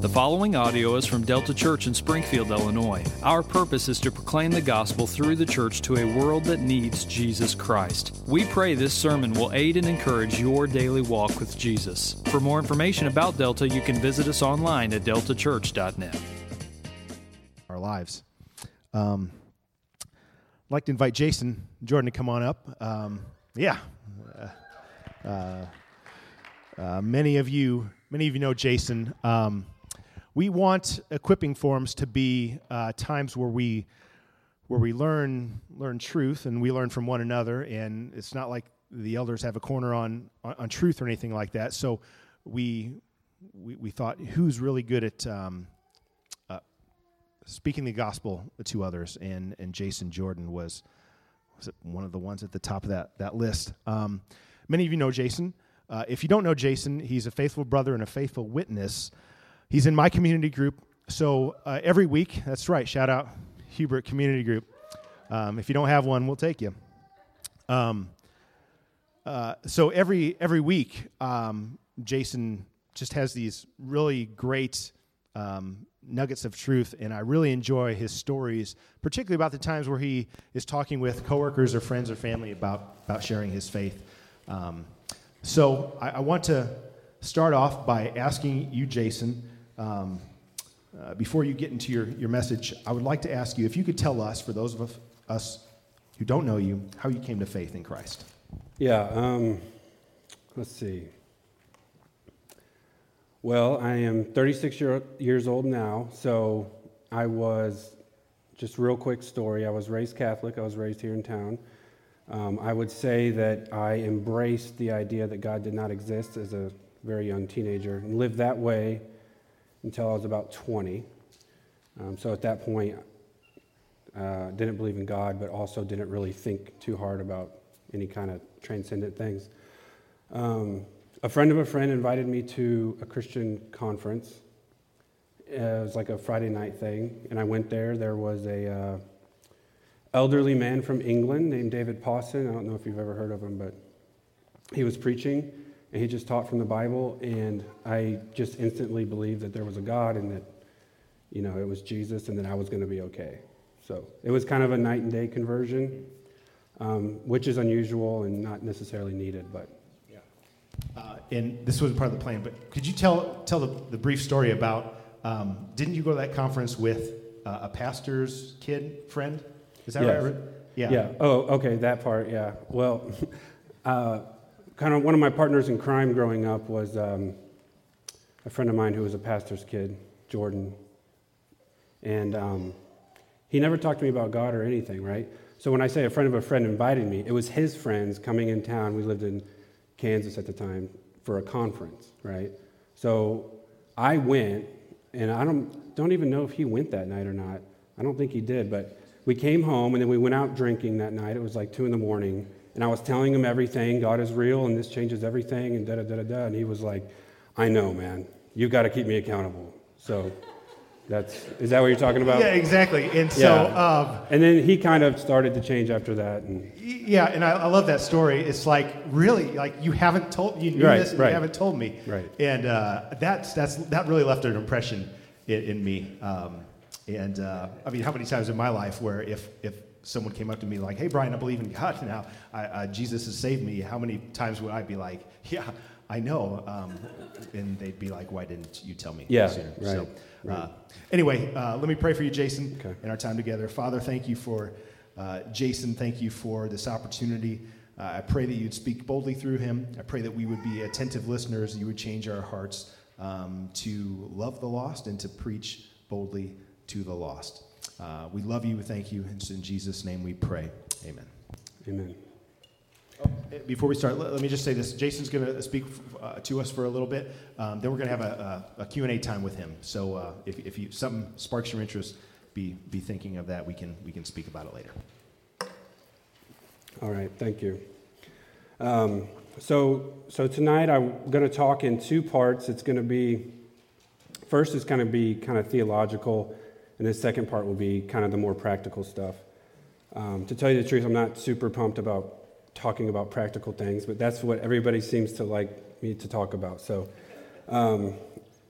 The following audio is from Delta Church in Springfield, Illinois. Our purpose is to proclaim the gospel through the church to a world that needs Jesus Christ. We pray this sermon will aid and encourage your daily walk with Jesus. For more information about Delta, you can visit us online at deltachurch.net. Our lives. I'd like to invite Jason Jordan to come on up. Many of you know Jason. We want equipping forums to be times where we learn truth, and we learn from one another. And it's not like the elders have a corner on truth or anything like that. So we thought, who's really good at speaking the gospel to others? And Jason Jordan was one of the ones at the top of that list. Many of you know Jason. If you don't know Jason, he's a faithful brother and a faithful witness. He's in my community group. So every week, that's right, shout out Hubert Community Group. If you don't have one, we'll take you. So every week, Jason just has these really great nuggets of truth, and I really enjoy his stories, particularly about the times where he is talking with coworkers or friends or family about sharing his faith. So I want to start off by asking you, Jason, before you get into your message, I would like to ask you if you could tell us, for those of us who don't know you, how you came to faith in Christ. Yeah, let's see. Well, I am 36 years old now, so I was, just real quick story, I was raised Catholic, I was raised here in town. I would say that I embraced the idea that God did not exist as a very young teenager and lived that way until I was about 20. So at that point, didn't believe in God, but also didn't really think too hard about any kind of transcendent things. A friend of a friend invited me to a Christian conference. It was like a Friday night thing, and I went there. There was a elderly man from England named David Pawson. I don't know if you've ever heard of him, but he was preaching, and he just taught from the Bible, and I just instantly believed that there was a God and that, you know, it was Jesus and that I was going to be okay. So it was kind of a night and day conversion, which is unusual and not necessarily needed, but yeah. And this wasn't part of the plan, but could you tell the brief story about, didn't you go to that conference with a pastor's kid friend? Is that yes. Right? Yeah. Oh, okay, that part, yeah. Well, kind of one of my partners in crime growing up was a friend of mine who was a pastor's kid, Jordan. And he never talked to me about God or anything, right? So when I say a friend of a friend invited me, it was his friends coming in town. We lived in Kansas at the time for a conference, right? So I went, and I don't even know if he went that night or not. I don't think he did, but we came home, and then we went out drinking that night. It was like 2 in the morning, and I was telling him everything. God is real, and this changes everything, and da-da-da-da-da. And he was like, I know, man. You've got to keep me accountable. So is that what you're talking about? Yeah, exactly. And so... and then he kind of started to change after that. And yeah, and I love that story. It's like, really, like, you haven't told... You knew this, and you haven't told me. Right. And that really left an impression in me. And I mean, how many times in my life where if someone came up to me like, hey, Brian, I believe in God now, Jesus has saved me, how many times would I be like, yeah, I know, and they'd be like, why didn't you tell me sooner? Right. So, anyway, let me pray for you, Jason, okay, and our time together. Father, thank you for Jason, thank you for this opportunity. I pray that you'd speak boldly through him. I pray that we would be attentive listeners, you would change our hearts to love the lost and to preach boldly to the lost. We love you, thank you, and in Jesus' name we pray. Amen. Amen. Oh, before we start, let me just say this. Jason's going to speak to us for a little bit. Then we're going to have a Q&A time with him. So if you, something sparks your interest, be thinking of that. We can speak about it later. All right, thank you. So tonight I'm going to talk in two parts. It's going to be, first is going to be kind of theological, and the second part will be kind of the more practical stuff. To tell you the truth, I'm not super pumped about talking about practical things, but that's what everybody seems to like me to talk about. So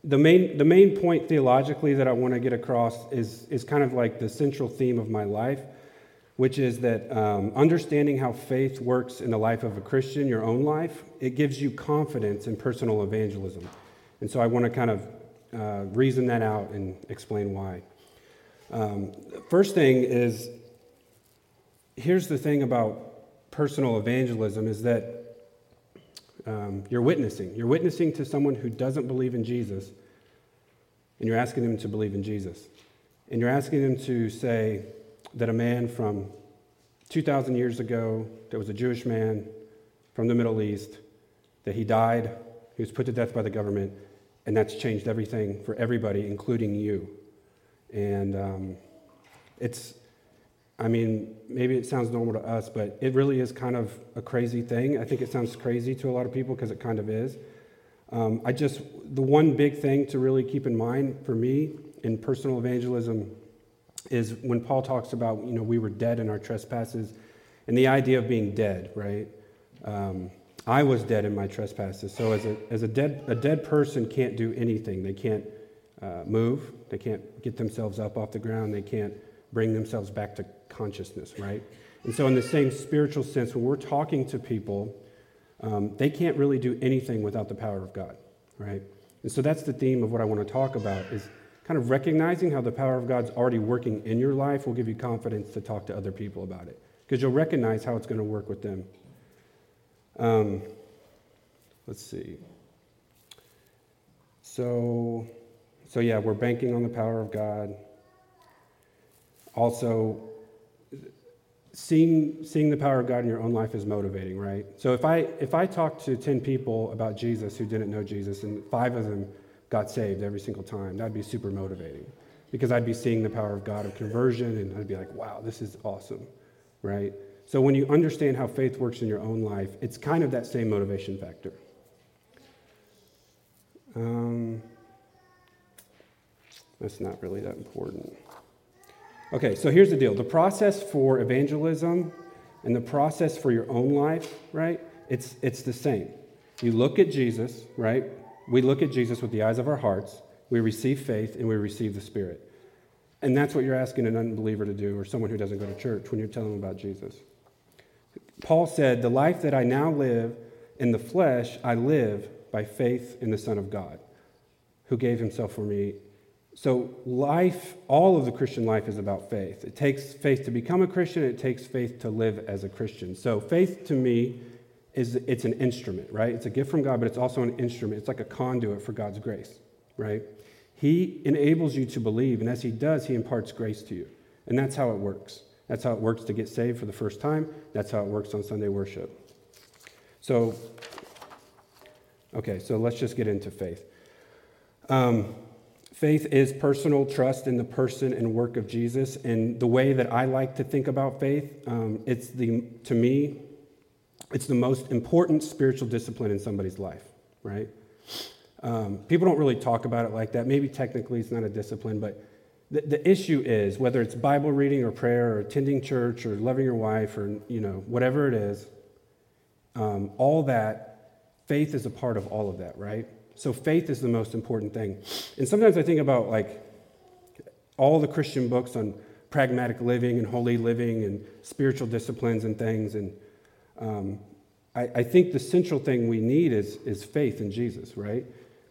the main point theologically that I want to get across is kind of like the central theme of my life, which is that understanding how faith works in the life of a Christian, your own life, it gives you confidence in personal evangelism. And so I want to kind of reason that out and explain why. First thing is, here's the thing about personal evangelism is that you're witnessing. You're witnessing to someone who doesn't believe in Jesus, and you're asking them to believe in Jesus. And you're asking them to say that a man from 2,000 years ago, that was a Jewish man from the Middle East, that he died, he was put to death by the government, and that's changed everything for everybody, including you. And maybe it sounds normal to us, but it really is kind of a crazy thing. I think it sounds crazy to a lot of people because it kind of is. The one big thing to really keep in mind for me in personal evangelism is when Paul talks about, we were dead in our trespasses and the idea of being dead, right? I was dead in my trespasses. So as a dead person can't do anything. They can't move. They can't get themselves up off the ground. They can't bring themselves back to consciousness, right? And so in the same spiritual sense, when we're talking to people, they can't really do anything without the power of God, right? And so that's the theme of what I want to talk about is kind of recognizing how the power of God's already working in your life will give you confidence to talk to other people about it because you'll recognize how it's going to work with them. Let's see. So yeah, we're banking on the power of God. Also, seeing the power of God in your own life is motivating, right? So if I talked to 10 people about Jesus who didn't know Jesus and 5 of them got saved every single time, that'd be super motivating because I'd be seeing the power of God of conversion and I'd be like, wow, this is awesome, right? So when you understand how faith works in your own life, it's kind of that same motivation factor. That's not really that important. Okay, so here's the deal. The process for evangelism and the process for your own life, right, it's the same. You look at Jesus, right? We look at Jesus with the eyes of our hearts. We receive faith and we receive the Spirit. And that's what you're asking an unbeliever to do or someone who doesn't go to church when you're telling them about Jesus. Paul said, "The life that I now live in the flesh, I live by faith in the Son of God, who gave himself for me." So life, all of the Christian life is about faith. It takes faith to become a Christian. It takes faith to live as a Christian. So faith to me it's an instrument, right? It's a gift from God, but it's also an instrument. It's like a conduit for God's grace, right? He enables you to believe, and as he does, he imparts grace to you. And that's how it works. That's how it works to get saved for the first time. That's how it works on Sunday worship. So, okay, so let's just get into faith. Faith is personal trust in the person and work of Jesus. And the way that I like to think about faith, it's the most important spiritual discipline in somebody's life, right? People don't really talk about it like that. Maybe technically it's not a discipline, but the issue is whether it's Bible reading or prayer or attending church or loving your wife or, whatever it is, all that, faith is a part of all of that, right? So faith is the most important thing. And sometimes I think about like all the Christian books on pragmatic living and holy living and spiritual disciplines and things. And I think the central thing we need is faith in Jesus, right?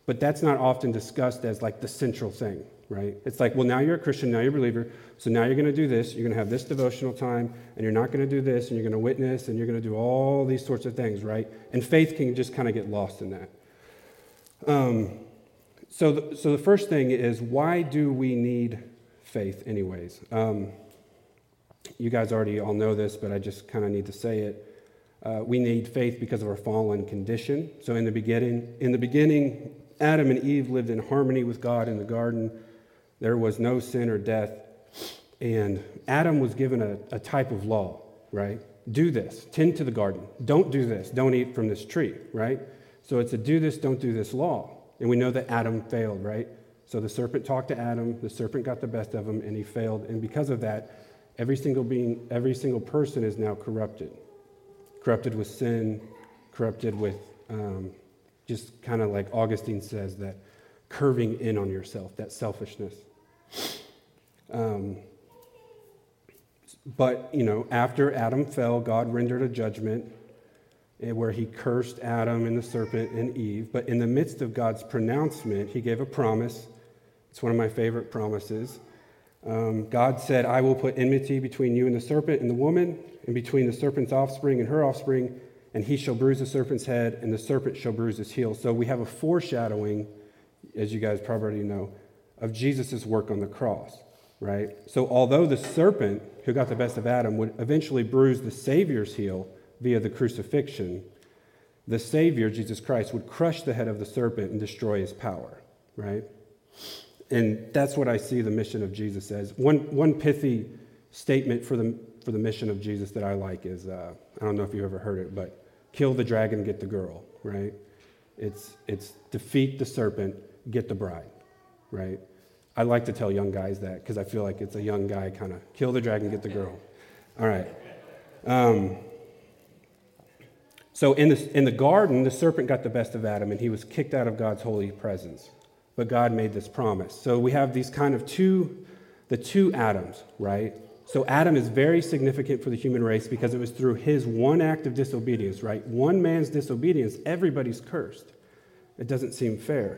But that's not often discussed as like the central thing, right? It's like, well, now you're a Christian, now you're a believer, so now you're going to do this, you're going to have this devotional time, and you're not going to do this, and you're going to witness, and you're going to do all these sorts of things, right? And faith can just kind of get lost in that. So the first thing is, why do we need faith anyways? You guys already all know this, but I just kind of need to say it. We need faith because of our fallen condition. So in the beginning, Adam and Eve lived in harmony with God in the garden. There was no sin or death. And Adam was given a type of law, right? Do this, tend to the garden. Don't do this, don't eat from this tree, right? So it's a do this, don't do this law. And we know that Adam failed, right? So the serpent talked to Adam, the serpent got the best of him, and he failed. And because of that, every single person is now corrupted with sin, corrupted with just kind of like Augustine says that curving in on yourself, that selfishness. But, you know, after Adam fell, God rendered a judgment where he cursed Adam and the serpent and Eve. But in the midst of God's pronouncement, he gave a promise. It's one of my favorite promises. God said, I will put enmity between you and the serpent and the woman, and between the serpent's offspring and her offspring, and he shall bruise the serpent's head, and the serpent shall bruise his heel. So we have a foreshadowing, as you guys probably already know, of Jesus' work on the cross, right? So although the serpent, who got the best of Adam, would eventually bruise the Savior's heel via the crucifixion, the Savior, Jesus Christ, would crush the head of the serpent and destroy his power, right? And that's what I see the mission of Jesus as. One pithy statement for the mission of Jesus that I like is, I don't know if you've ever heard it, but kill the dragon, get the girl, right? It's defeat the serpent, get the bride, right? I like to tell young guys that because I feel like it's a young guy kind of, kill the dragon, get the girl. All right. So in the garden, the serpent got the best of Adam, and he was kicked out of God's holy presence. But God made this promise. So we have these kind of the two Adams, right? So Adam is very significant for the human race because it was through his one act of disobedience, right? One man's disobedience, everybody's cursed. It doesn't seem fair.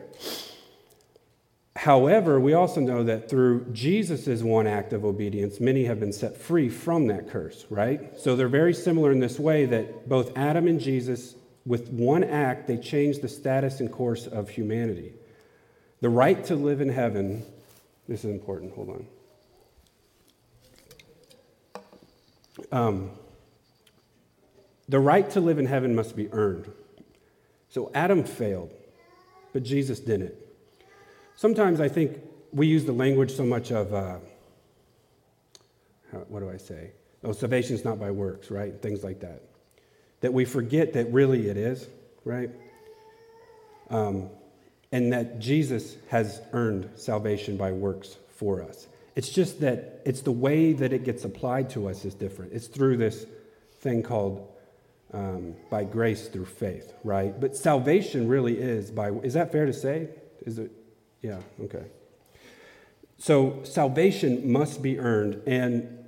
However, we also know that through Jesus' one act of obedience, many have been set free from that curse, right? So they're very similar in this way that both Adam and Jesus, with one act, they changed the status and course of humanity. The right to live in heaven, this is important, hold on. The right to live in heaven must be earned. So Adam failed, but Jesus didn't. Sometimes I think we use the language so much of, what do I say? Oh, salvation's not by works, right? Things like that. That we forget that really it is, right? And that Jesus has earned salvation by works for us. It's just that it's the way that it gets applied to us is different. It's through this thing called by grace through faith, right? But salvation really is by, is that fair to say? Is it? Yeah, okay. So salvation must be earned, and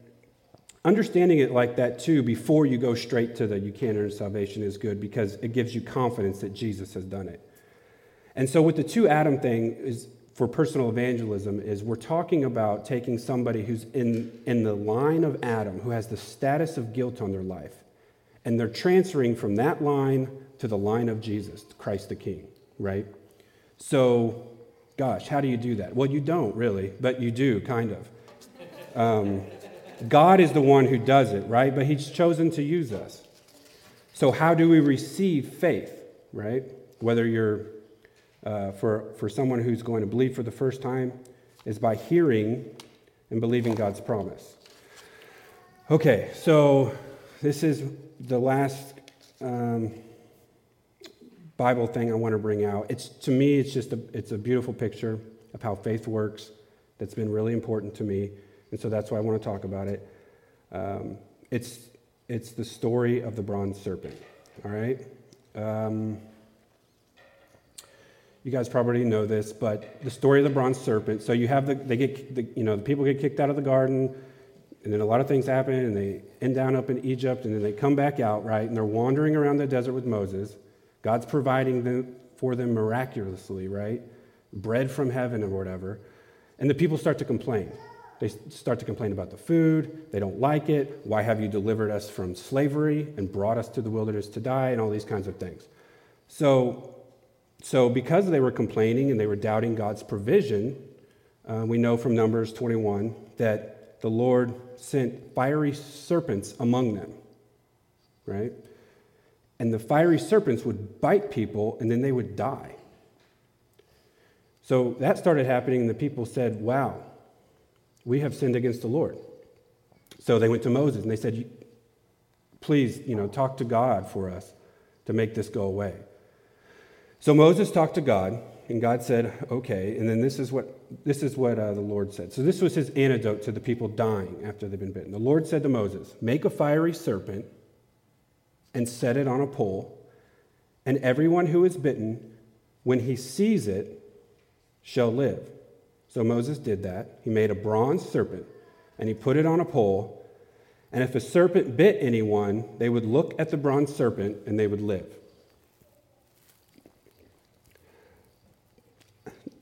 understanding it like that too before you go straight to the you can't earn salvation is good because it gives you confidence that Jesus has done it. And so with the two Adam thing is for personal evangelism is we're talking about taking somebody who's in the line of Adam, who has the status of guilt on their life, and they're transferring from that line to the line of Jesus, Christ the King, right? So, gosh, how do you do that? Well, you don't really, but you do, kind of. God is the one who does it, right? But he's chosen to use us. So how do we receive faith, right? Whether you're for someone who's going to believe for the first time is by hearing and believing God's promise. Okay, so this is the last Bible thing I want to bring out. It's a beautiful picture of how faith works that's been really important to me, and so that's why I want to talk about it. It's the story of the bronze serpent, all right? You guys probably know this, but the story of the bronze serpent. So you have the people get kicked out of the garden, and then a lot of things happen, and they end down up in Egypt, and then they come back out, right? And they're wandering around the desert with Moses. God's providing for them miraculously, right? Bread from heaven or whatever. And the people start to complain. They start to complain about the food. They don't like it. Why have you delivered us from slavery and brought us to the wilderness to die and all these kinds of things? So because they were complaining and they were doubting God's provision, we know from Numbers 21 that the Lord sent fiery serpents among them, right? And the fiery serpents would bite people and then they would die. So that started happening and the people said, wow, we have sinned against the Lord. So they went to Moses and they said, please, talk to God for us to make this go away. So Moses talked to God, and God said, okay, and then this is what the Lord said. So this was his antidote to the people dying after they've been bitten. The Lord said to Moses, make a fiery serpent and set it on a pole, and everyone who is bitten, when he sees it, shall live. So Moses did that. He made a bronze serpent, and he put it on a pole, and if a serpent bit anyone, they would look at the bronze serpent, and they would live.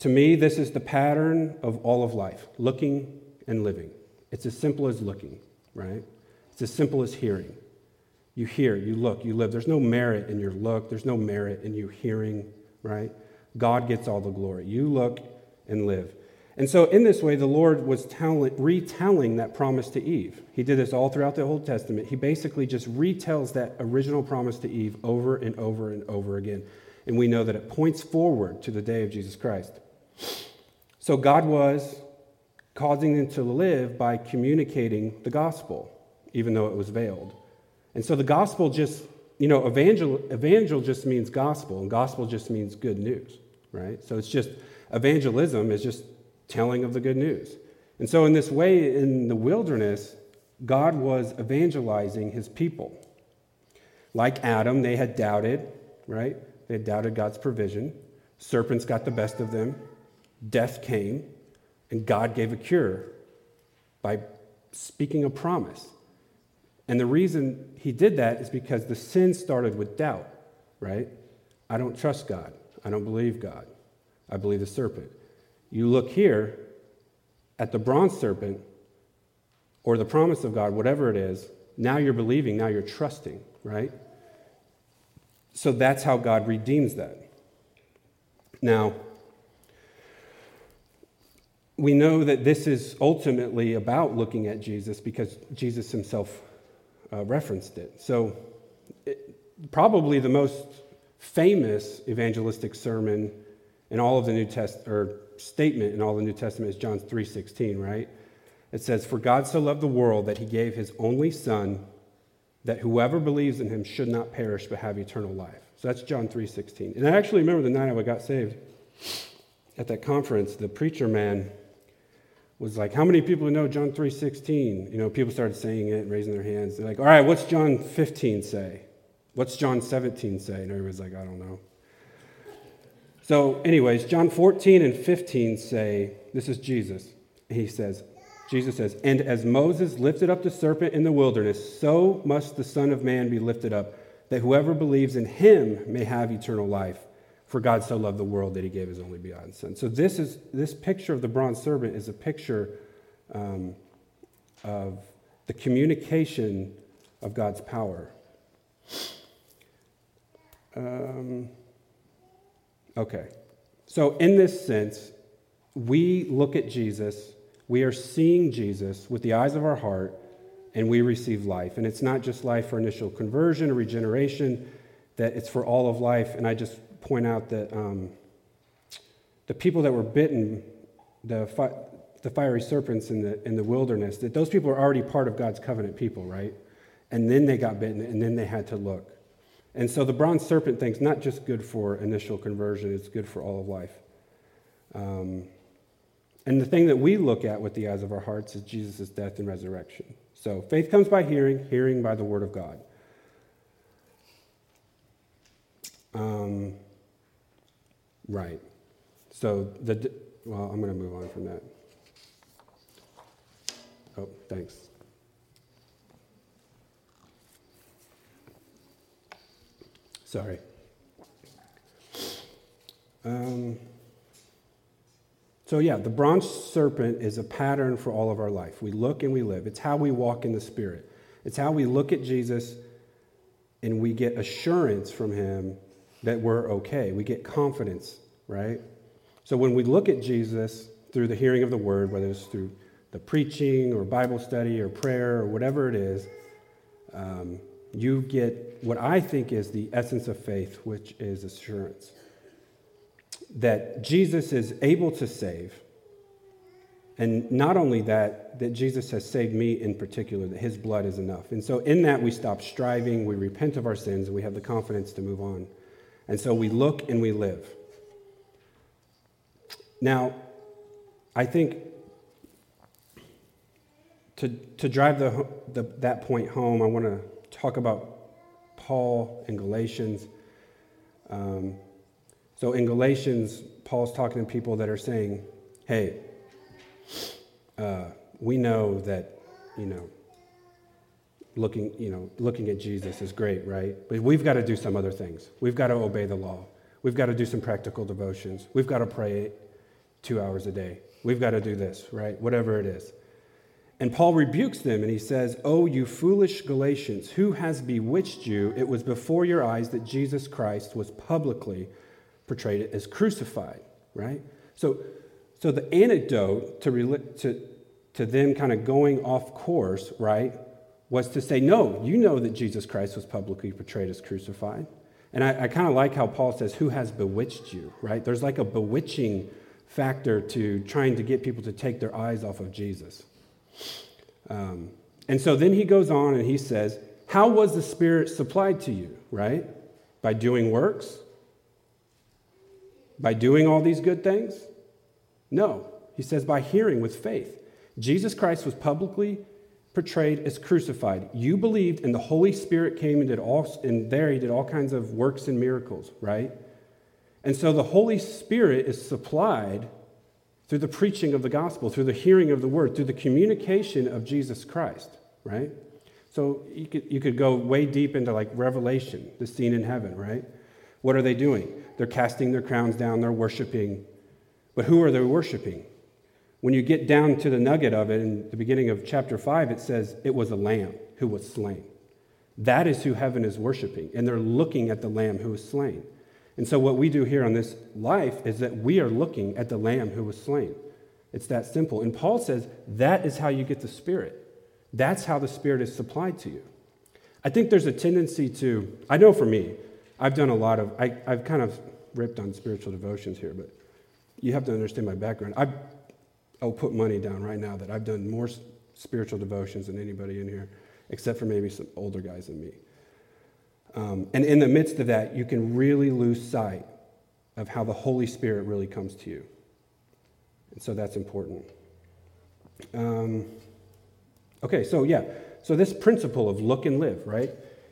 To me, this is the pattern of all of life, looking and living. It's as simple as looking, right? It's as simple as hearing. You hear, you look, you live. There's no merit in your look. There's no merit in you hearing, right? God gets all the glory. You look and live. And so in this way, the Lord was retelling that promise to Eve. He did this all throughout the Old Testament. He basically just retells that original promise to Eve over and over and over again. And we know that it points forward to the day of Jesus Christ. So God was causing them to live by communicating the gospel, even though it was veiled. And so the gospel just, you know, evangel just means gospel, and gospel just means good news, right? So it's just, evangelism is just telling of the good news. And so in this way, in the wilderness, God was evangelizing his people. Like Adam, they had doubted, right? They had doubted God's provision. Serpents got the best of them. Death came, and God gave a cure by speaking a promise. And the reason he did that is because the sin started with doubt, right? I don't trust God. I don't believe God. I believe the serpent. You look here at the bronze serpent or the promise of God, whatever it is, now you're believing, now you're trusting, right? So that's how God redeems that. Now, we know that this is ultimately about looking at Jesus because Jesus himself referenced it. So probably the most famous evangelistic sermon in all of the New Testament, or statement in all the New Testament, is John 3:16, right? It says, "For God so loved the world that he gave his only son, that whoever believes in him should not perish but have eternal life." So that's John 3:16. And I actually remember the night I got saved at that conference, the preacher man was like, "How many people know John 3:16? You know, people started saying it and raising their hands. They're like, "All right, what's John 15 say? What's John 17 say?" And everybody's like, "I don't know." So anyways, John 14 and 15 say, this is Jesus. Jesus says, "And as Moses lifted up the serpent in the wilderness, so must the Son of Man be lifted up, that whoever believes in him may have eternal life. For God so loved the world that he gave his only begotten son." So this picture of the bronze serpent is a picture of the communication of God's power. Okay. So in this sense, we look at Jesus, we are seeing Jesus with the eyes of our heart, and we receive life. And it's not just life for initial conversion or regeneration, that it's for all of life. And I just point out that the people that were bitten, the fiery serpents in the wilderness, that those people are already part of God's covenant people, right? And then they got bitten, and then they had to look. And so the bronze serpent thing's not just good for initial conversion, it's good for all of life. And the thing that we look at with the eyes of our hearts is Jesus' death and resurrection. So faith comes by hearing, hearing by the word of God. Right. So, I'm going to move on from that. Oh, thanks. Sorry. The bronze serpent is a pattern for all of our life. We look and we live. It's how we walk in the Spirit. It's how we look at Jesus and we get assurance from him that we're okay. We get confidence, right? So when we look at Jesus through the hearing of the word, whether it's through the preaching or Bible study or prayer or whatever it is, you get what I think is the essence of faith, which is assurance. That Jesus is able to save, and not only that Jesus has saved me in particular, that his blood is enough. And so in that we stop striving, we repent of our sins, and we have the confidence to move on. And so we look and we live. Now, I think to drive that point home, I want to talk about Paul and Galatians. So in Galatians, Paul's talking to people that are saying, hey, we know that, looking at Jesus is great, right? But we've got to do some other things. We've got to obey the law. We've got to do some practical devotions. We've got to pray 2 hours a day. We've got to do this, right? Whatever it is. And Paul rebukes them and he says, "Oh, you foolish Galatians, who has bewitched you? It was before your eyes that Jesus Christ was publicly portrayed as crucified," right? So the antidote to them kind of going off course, right, was to say, no, you know that Jesus Christ was publicly portrayed as crucified. And I kind of like how Paul says, who has bewitched you, right? There's like a bewitching factor to trying to get people to take their eyes off of Jesus. And so then he goes on and he says, how was the Spirit supplied to you, right? By doing works? By doing all these good things? No. He says by hearing with faith. Jesus Christ was publicly portrayed as crucified. You believed, and the Holy Spirit came and he did all kinds of works and miracles, right? And so the Holy Spirit is supplied through the preaching of the gospel, through the hearing of the word, through the communication of Jesus Christ, right? So you could go way deep into like Revelation, the scene in heaven, right? What are they doing? They're casting their crowns down, they're worshiping. But who are they worshiping? When you get down to the nugget of it, in the beginning of chapter 5, it says, it was a lamb who was slain. That is who heaven is worshiping, and they're looking at the lamb who was slain. And so what we do here on this life is that we are looking at the lamb who was slain. It's that simple. And Paul says, that is how you get the Spirit. That's how the Spirit is supplied to you. I think there's a tendency to, I know for me, I've done a lot of, I've kind of ripped on spiritual devotions here, but you have to understand my background. I'll put money down right now that I've done more spiritual devotions than anybody in here, except for maybe some older guys than me. And in the midst of that, you can really lose sight of how the Holy Spirit really comes to you. And so that's important. So this principle of look and live, right?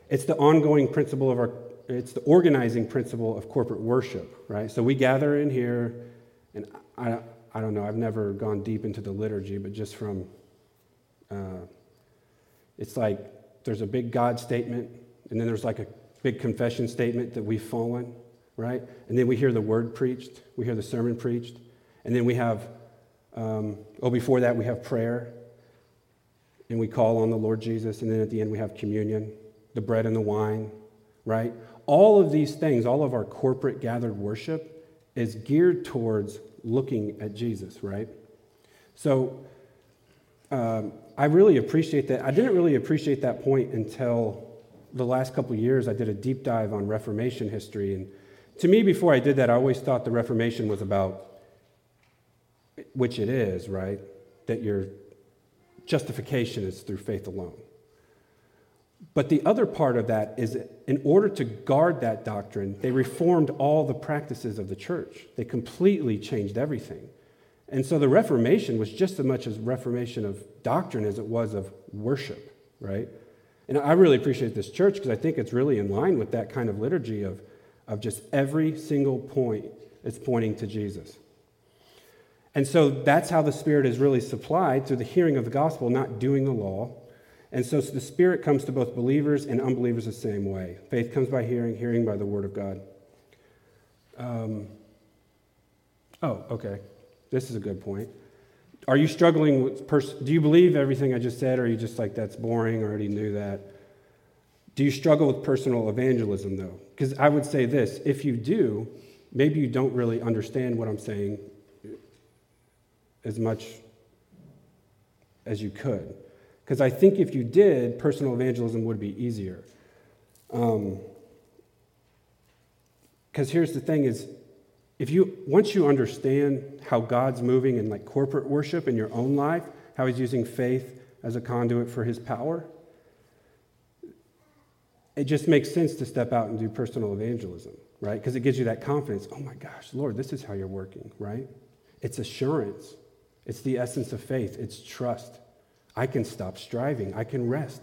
It's the ongoing principle of it's the organizing principle of corporate worship, right? So we gather in here, and I don't know, I've never gone deep into the liturgy, but just from, it's like there's a big God statement, and then there's like a big confession statement that we've fallen, right? And then we hear the word preached, we hear the sermon preached, and then we have, before that we have prayer, and we call on the Lord Jesus, and then at the end we have communion, the bread and the wine, right? All of these things, all of our corporate gathered worship is geared towards looking at Jesus, right? So I really appreciate that. I didn't really appreciate that point until the last couple of years. I did a deep dive on Reformation history. And to me, before I did that, I always thought the Reformation was about, which it is, right? That your justification is through faith alone. But the other part of that is, in order to guard that doctrine, they reformed all the practices of the church. They completely changed everything. And so the Reformation was just as much a reformation of doctrine as it was of worship, right? And I really appreciate this church because I think it's really in line with that kind of liturgy of just every single point is pointing to Jesus. And so that's how the Spirit is really supplied, through the hearing of the gospel, not doing the law. And so the Spirit comes to both believers and unbelievers the same way. Faith comes by hearing, hearing by the Word of God. This is a good point. Are you struggling with do you believe everything I just said, or are you just like, that's boring, I already knew that? Do you struggle with personal evangelism, though? Because I would say this, if you do, maybe you don't really understand what I'm saying as much as you could. Because I think if you did, personal evangelism would be easier. Because here's the thing is, once you understand how God's moving in like corporate worship in your own life, how he's using faith as a conduit for his power, it just makes sense to step out and do personal evangelism, right? Because it gives you that confidence. Oh my gosh, Lord, this is how you're working, right? It's assurance. It's the essence of faith. It's trust. I can stop striving. I can rest,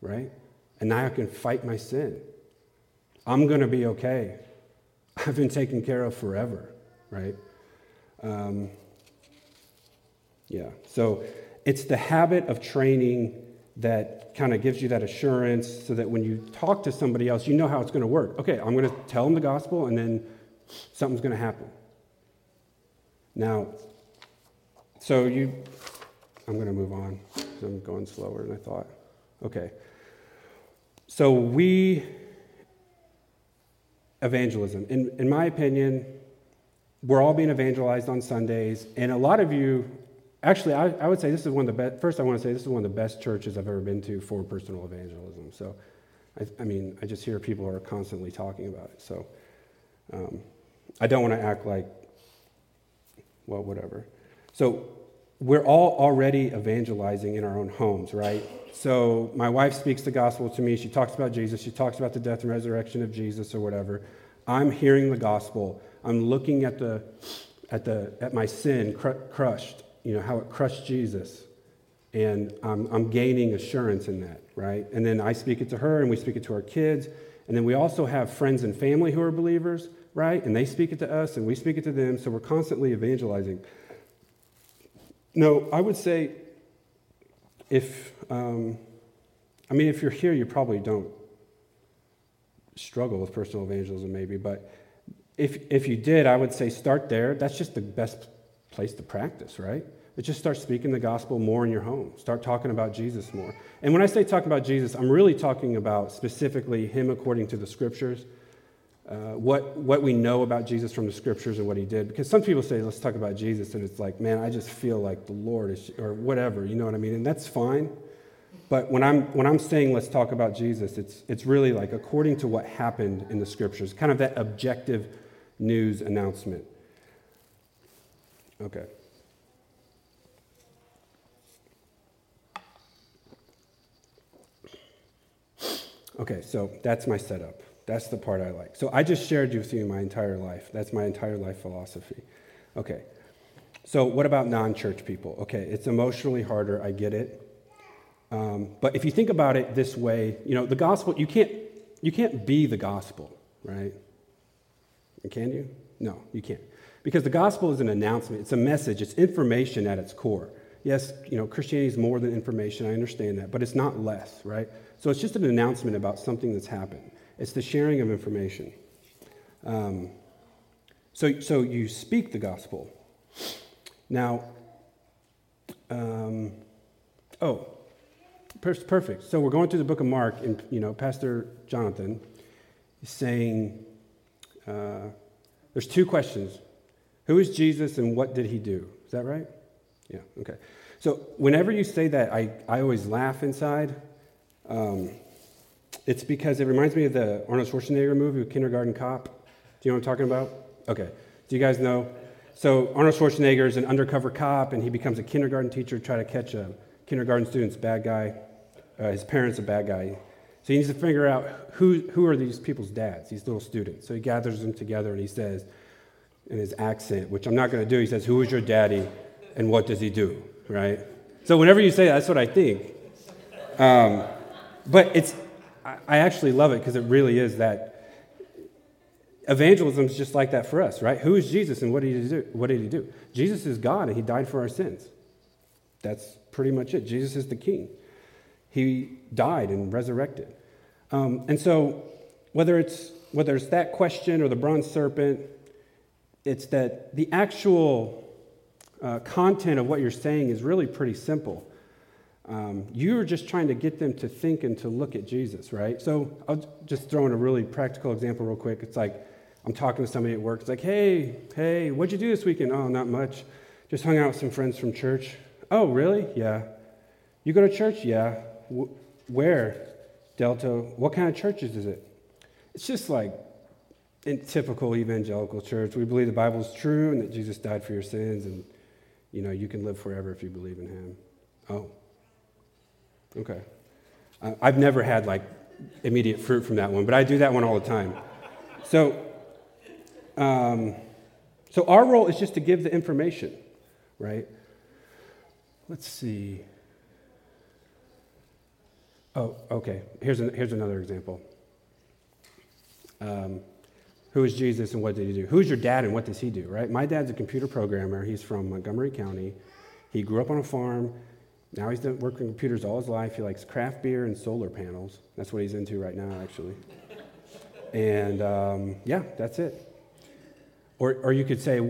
right? And now I can fight my sin. I'm going to be okay. I've been taken care of forever, right? So it's the habit of training that kind of gives you that assurance so that when you talk to somebody else, you know how it's going to work. Okay, I'm going to tell them the gospel, and then something's going to happen. Now, I'm going to move on because I'm going slower than I thought. Okay. So evangelism. In my opinion, we're all being evangelized on Sundays, and a lot of you, actually, I would say this is one of the best, first I want to say this is one of the best churches I've ever been to for personal evangelism. So, I just hear people are constantly talking about it. So, I don't want to act like, well, whatever. So, we're all already evangelizing in our own homes, right? So my wife speaks the gospel to me. She talks about Jesus. She talks about the death and resurrection of Jesus or whatever. I'm hearing the gospel. I'm looking at at my sin crushed, you know, how it crushed Jesus. And I'm gaining assurance in that, right? And then I speak it to her, and we speak it to our kids. And then we also have friends and family who are believers, right? And they speak it to us, and we speak it to them. So we're constantly evangelizing. No, I would say if you're here, you probably don't struggle with personal evangelism maybe, but if you did, I would say start there. That's just the best place to practice, right? But just start speaking the gospel more in your home. Start talking about Jesus more. And when I say talking about Jesus, I'm really talking about specifically him according to the scriptures, what we know about Jesus from the scriptures and what he did. Because some people say, let's talk about Jesus, and it's like, man, I just feel like the Lord is, or whatever, you know what I mean? And that's fine. But when I'm saying let's talk about Jesus, it's really like according to what happened in the scriptures, kind of that objective news announcement. Okay. Okay, so that's my setup. That's the part I like. So I just shared with you my entire life. That's my entire life philosophy. Okay. So what about non-church people? Okay, it's emotionally harder. I get it. But if you think about it this way, you know, the gospel, you can't be the gospel, right? Can you? No, you can't. Because the gospel is an announcement. It's a message. It's information at its core. Yes, you know, Christianity is more than information. I understand that. But it's not less, right? So it's just an announcement about something that's happened. It's the sharing of information. So you speak the gospel. Now, perfect. So we're going through the book of Mark, and, you know, Pastor Jonathan is saying, there's two questions. Who is Jesus and what did he do? Is that right? Yeah, okay. So whenever you say that, I always laugh inside. It's because it reminds me of the Arnold Schwarzenegger movie, Kindergarten Cop. Do you know what I'm talking about? Okay. Do you guys know? So Arnold Schwarzenegger is an undercover cop, and he becomes a kindergarten teacher to try to catch a kindergarten student's bad guy. His parents a bad guy. So he needs to figure out who are these people's dads, these little students. So he gathers them together, and he says, in his accent, which I'm not going to do, he says, "Who is your daddy, and what does he do?" Right? So whenever you say that, that's what I think. But it's... I actually love it because it really is that. Evangelism is just like that for us, right? Who is Jesus and what did he do? What did he do? Jesus is God and he died for our sins. That's pretty much it. Jesus is the King. He died and resurrected. And so whether it's that question or the bronze serpent, it's that the actual content of what you're saying is really pretty simple. You're just trying to get them to think and to look at Jesus, right? So I'll just throw in a really practical example real quick. It's like I'm talking to somebody at work. It's like, hey, what'd you do this weekend? Oh, not much. Just hung out with some friends from church. Oh, really? Yeah. You go to church? Yeah. Where? Delta. What kind of churches is it? It's just like in typical evangelical church. We believe the Bible is true and that Jesus died for your sins and, you know, you can live forever if you believe in him. Oh. Okay. I've never had, like, immediate fruit from that one, but I do that one all the time. So our role is just to give the information, right? Let's see. Oh, okay. Here's another example. Who is Jesus and what did he do? Who's your dad and what does he do, right? My dad's a computer programmer. He's from Montgomery County. He grew up on a farm. Now he's done working on computers all his life. He likes craft beer and solar panels. That's what he's into right now, actually. And yeah, that's it. Or you could say,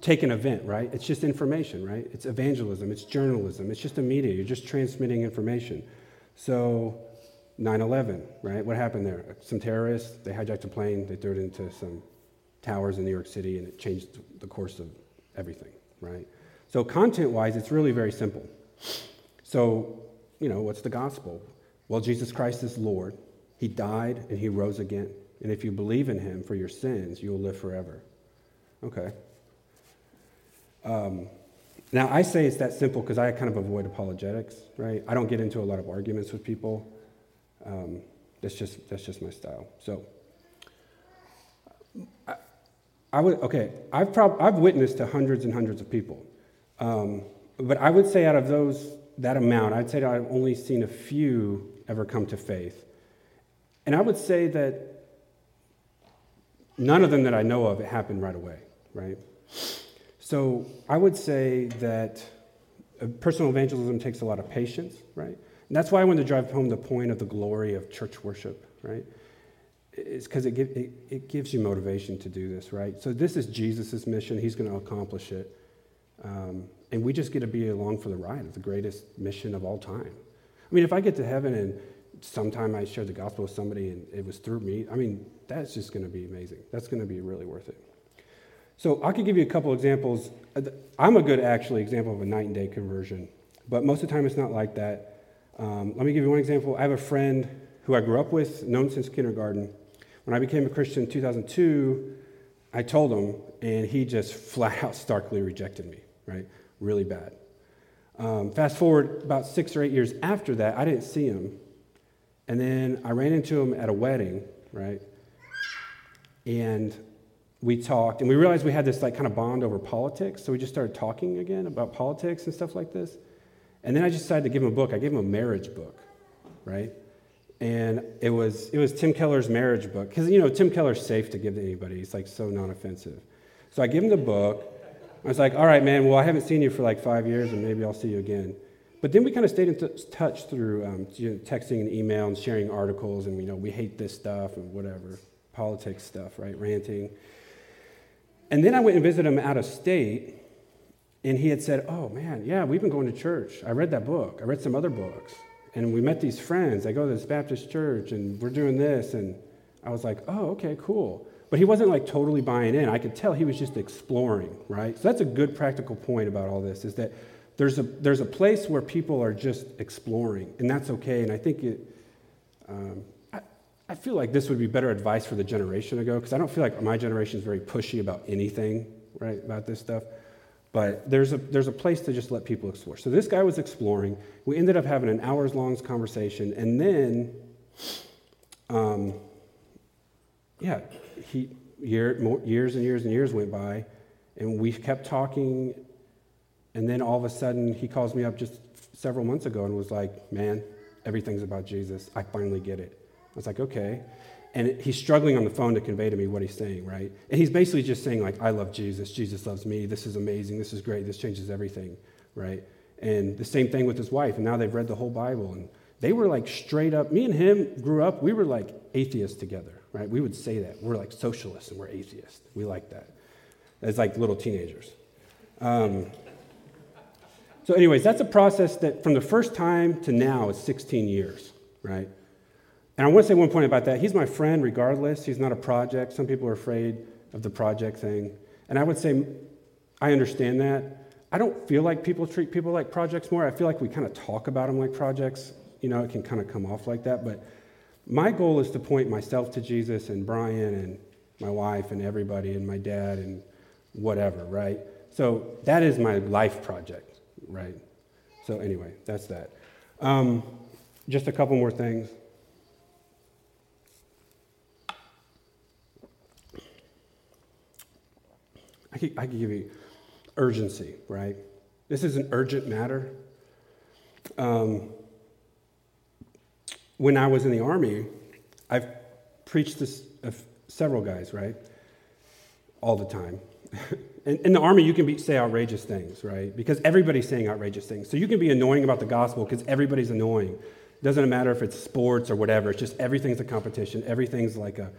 take an event, right? It's just information, right? It's evangelism. It's journalism. It's just a media. You're just transmitting information. So 9/11, right? What happened there? Some terrorists, they hijacked a plane, they threw it into some towers in New York City, and it changed the course of everything, right? So content-wise, it's really very simple. So, you know, what's the gospel? Well, Jesus Christ is Lord. He died, and he rose again. And if you believe in him for your sins, you'll live forever. Okay. Now, I say it's that simple because I kind of avoid apologetics, right? I don't get into a lot of arguments with people. That's just my style. So, I've witnessed to hundreds and hundreds of people, but I would say out of that amount, I'd say that I've only seen a few ever come to faith, and I would say that none of them that I know of, it happened right away, right? So I would say that personal evangelism takes a lot of patience, right? And that's why I wanted to drive home the point of the glory of church worship, right? It's because it gives you motivation to do this, right? So this is Jesus' mission. He's going to accomplish it. And we just get to be along for the ride of the greatest mission of all time. I mean, if I get to heaven and sometime I share the gospel with somebody and it was through me, I mean, that's just going to be amazing. That's going to be really worth it. So I could give you a couple examples. I'm a good, actually, example of a night and day conversion. But most of the time it's not like that. Let me give you one example. I have a friend who I grew up with, known since kindergarten. When I became a Christian in 2002, I told him, and he just flat out starkly rejected me, right? Really bad. Fast forward about 6 or 8 years after that, I didn't see him. And then I ran into him at a wedding, right? And we talked, and we realized we had this like kind of bond over politics, so we just started talking again about politics and stuff like this. And then I just decided to give him a book. I gave him a marriage book, right? And it was Tim Keller's marriage book. Because, you know, Tim Keller's safe to give to anybody. He's, like, so non-offensive. So I give him the book. I was like, all right, man, well, I haven't seen you for, like, 5 years, and maybe I'll see you again. But then we kind of stayed in touch through texting and email and sharing articles. And, you know, we hate this stuff and whatever, politics stuff, right, ranting. And then I went and visited him out of state. And he had said, oh, man, yeah, we've been going to church. I read that book. I read some other books. And we met these friends. I go to this Baptist church, and we're doing this. And I was like, oh, okay, cool. But he wasn't, like, totally buying in. I could tell he was just exploring, right? So that's a good practical point about all this, is that there's a place where people are just exploring, and that's okay. And I think I feel like this would be better advice for the generation ago, because I don't feel like my generation is very pushy about anything, right, about this stuff. But there's a place to just let people explore. So this guy was exploring. We ended up having an hours-long conversation. And then, years and years and years went by. And we kept talking. And then all of a sudden, he calls me up just several months ago and was like, man, everything's about Jesus. I finally get it. I was like, okay. And he's struggling on the phone to convey to me what he's saying, right? And he's basically just saying, like, I love Jesus. Jesus loves me. This is amazing. This is great. This changes everything, right? And the same thing with his wife. And now they've read the whole Bible. And they were, like, straight up. Me and him grew up. We were, like, atheists together, right? We would say that. We're, like, socialists and we're atheists. We like that. As, like, little teenagers. So anyways, that's a process that from the first time to now is 16 years, right? And I want to say one point about that. He's my friend regardless. He's not a project. Some people are afraid of the project thing. And I would say I understand that. I don't feel like people treat people like projects more. I feel like we kind of talk about them like projects. You know, it can kind of come off like that. But my goal is to point myself to Jesus and Brian and my wife and everybody and my dad and whatever, right? So that is my life project, right? So anyway, that's that. Just a couple more things. I could give you urgency, right? This is an urgent matter. When I was in the Army, I've preached this Several guys, right? All the time. In the army, you can say outrageous things, right? Because everybody's saying outrageous things. So you can be annoying about the gospel because everybody's annoying. It doesn't matter if it's sports or whatever. It's just everything's a competition. Everything's like a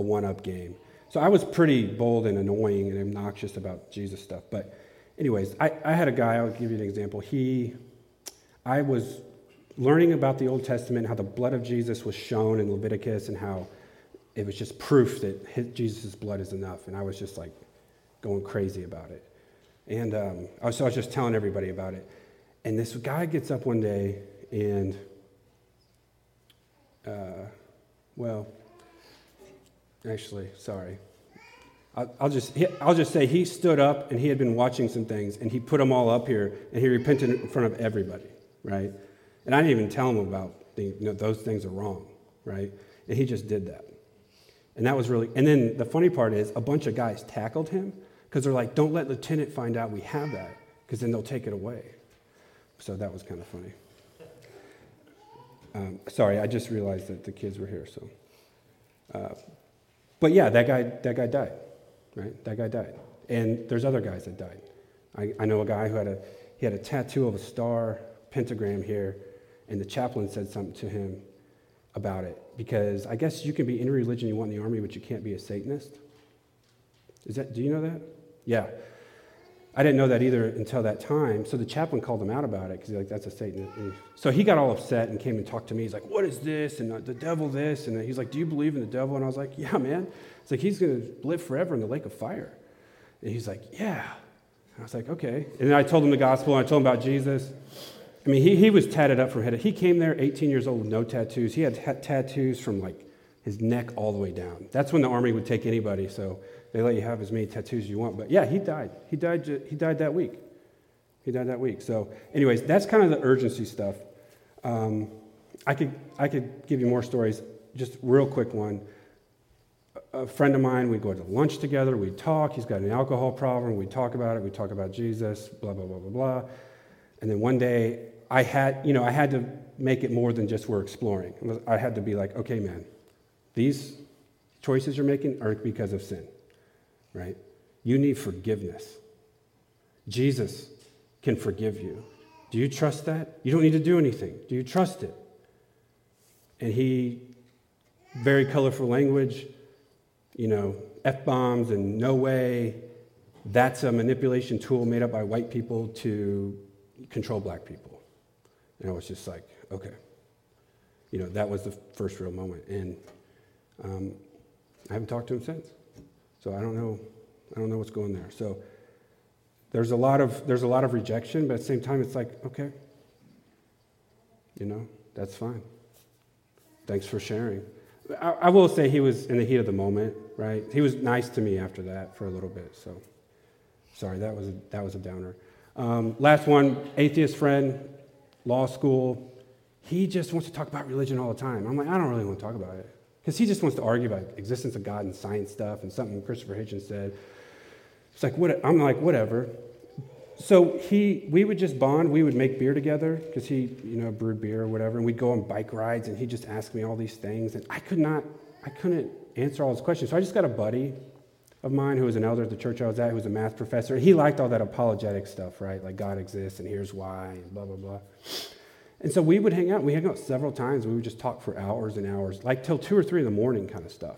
one-up game. So I was pretty bold and annoying and obnoxious about Jesus stuff. But anyways, I had a guy, I'll give you an example. I was learning about the Old Testament, how the blood of Jesus was shown in Leviticus and how it was just proof that Jesus' blood is enough. And I was just like going crazy about it. And so I was just telling everybody about it. And this guy gets up one day and, I'll just say he stood up and he had been watching some things and he put them all up here and he repented in front of everybody, right? And I didn't even tell him about those things are wrong, right? And he just did that. And that was really, and then the funny part is a bunch of guys tackled him because they're like, don't let Lieutenant find out we have that because then they'll take it away. So that was kind of funny. Sorry, I just realized that the kids were here, so. But yeah, that guy died, right? That guy died. And there's other guys that died. I know a guy who had a tattoo of a star pentagram here, and the chaplain said something to him about it because I guess you can be any religion you want in the army, but you can't be a Satanist. Do you know that? Yeah. I didn't know that either until that time. So the chaplain called him out about it because he's like, that's a Satanist. So he got all upset and came and talked to me. He's like, what is this? And the devil this? And he's like, do you believe in the devil? And I was like, yeah, man. It's like, he's going to live forever in the lake of fire. And he's like, yeah. And I was like, okay. And then I told him the gospel and I told him about Jesus. I mean, he was tatted up from head. He came there 18 years old with no tattoos. He had tattoos from like his neck all the way down. That's when the army would take anybody. So they let you have as many tattoos as you want. But yeah, he died. He died that week. So anyways, that's kind of the urgency stuff. I could give you more stories. Just real quick one. A friend of mine, we'd go to lunch together. We'd talk. He's got an alcohol problem. We'd talk about it. We'd talk about Jesus, blah, blah, blah, blah, blah. And then one day I had to make it more than just we're exploring. I had to be like, okay, man, these choices you're making are because of sin. Right? You need forgiveness. Jesus can forgive you. Do you trust that? You don't need to do anything. Do you trust it? And he, very colorful language, F-bombs and no way. That's a manipulation tool made up by white people to control black people. And I was just like, okay. That was the first real moment. And I haven't talked to him since. So I don't know what's going there. So there's a lot of rejection, but at the same time, it's like, okay, that's fine. Thanks for sharing. I will say he was in the heat of the moment, right? He was nice to me after that for a little bit. So sorry, that was a downer. Last one, atheist friend, law school. He just wants to talk about religion all the time. I'm like, I don't really want to talk about it. Because he just wants to argue about the existence of God and science stuff and something Christopher Hitchens said. It's like, I'm like, whatever. So we would just bond. We would make beer together because he, brewed beer or whatever. And we'd go on bike rides and he'd just ask me all these things. And I couldn't answer all his questions. So I just got a buddy of mine who was an elder at the church I was at who was a math professor. And he liked all that apologetic stuff, right? Like God exists and here's why and blah, blah, blah. And so we would hang out. We hung out several times. We would just talk for hours and hours, like till 2 or 3 in the morning kind of stuff.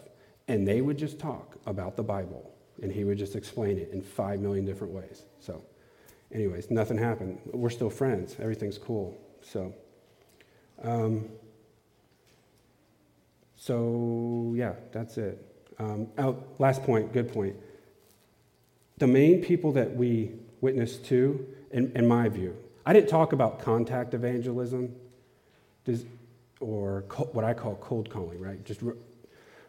And they would just talk about the Bible, and he would just explain it in 5 million different ways. So anyways, nothing happened. We're still friends. Everything's cool. So, yeah, that's it. Last point, good point. The main people that we witnessed to, in my view, I didn't talk about contact evangelism or what I call cold calling, right? Just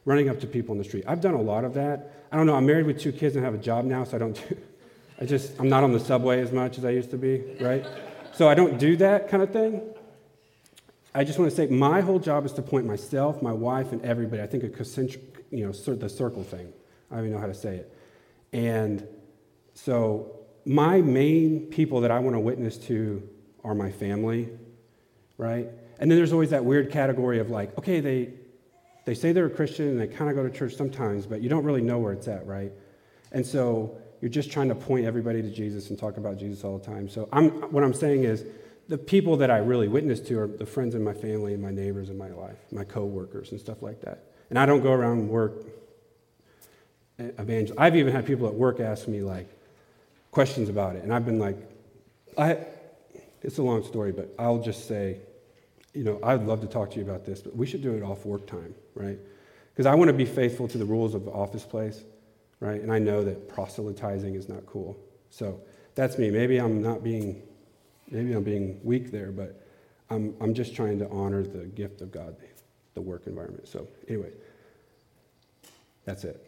running up to people in the street. I've done a lot of that. I don't know. I'm married with 2 kids and I have a job now, so I don't do I'm not on the subway as much as I used to be, right? So I don't do that kind of thing. I just want to say my whole job is to point myself, my wife, and everybody. I think a concentric, the circle thing. I don't even know how to say it. And so my main people that I want to witness to are my family, right? And then there's always that weird category of like, okay, They say they're a Christian and they kind of go to church sometimes, but you don't really know where it's at, right? And so you're just trying to point everybody to Jesus and talk about Jesus all the time. So what I'm saying is the people that I really witness to are the friends in my family and my neighbors in my life, my coworkers and stuff like that. And I don't go around and work evangelize. I've even had people at work ask me like questions about it, and I've been like, it's a long story, but I'll just say, you know, I'd love to talk to you about this, but we should do it off work time, right? Because I want to be faithful to the rules of the office place, right? And I know that proselytizing is not cool. So that's me. Maybe I'm being weak there, but I'm just trying to honor the gift of God, the work environment. So anyway, that's it.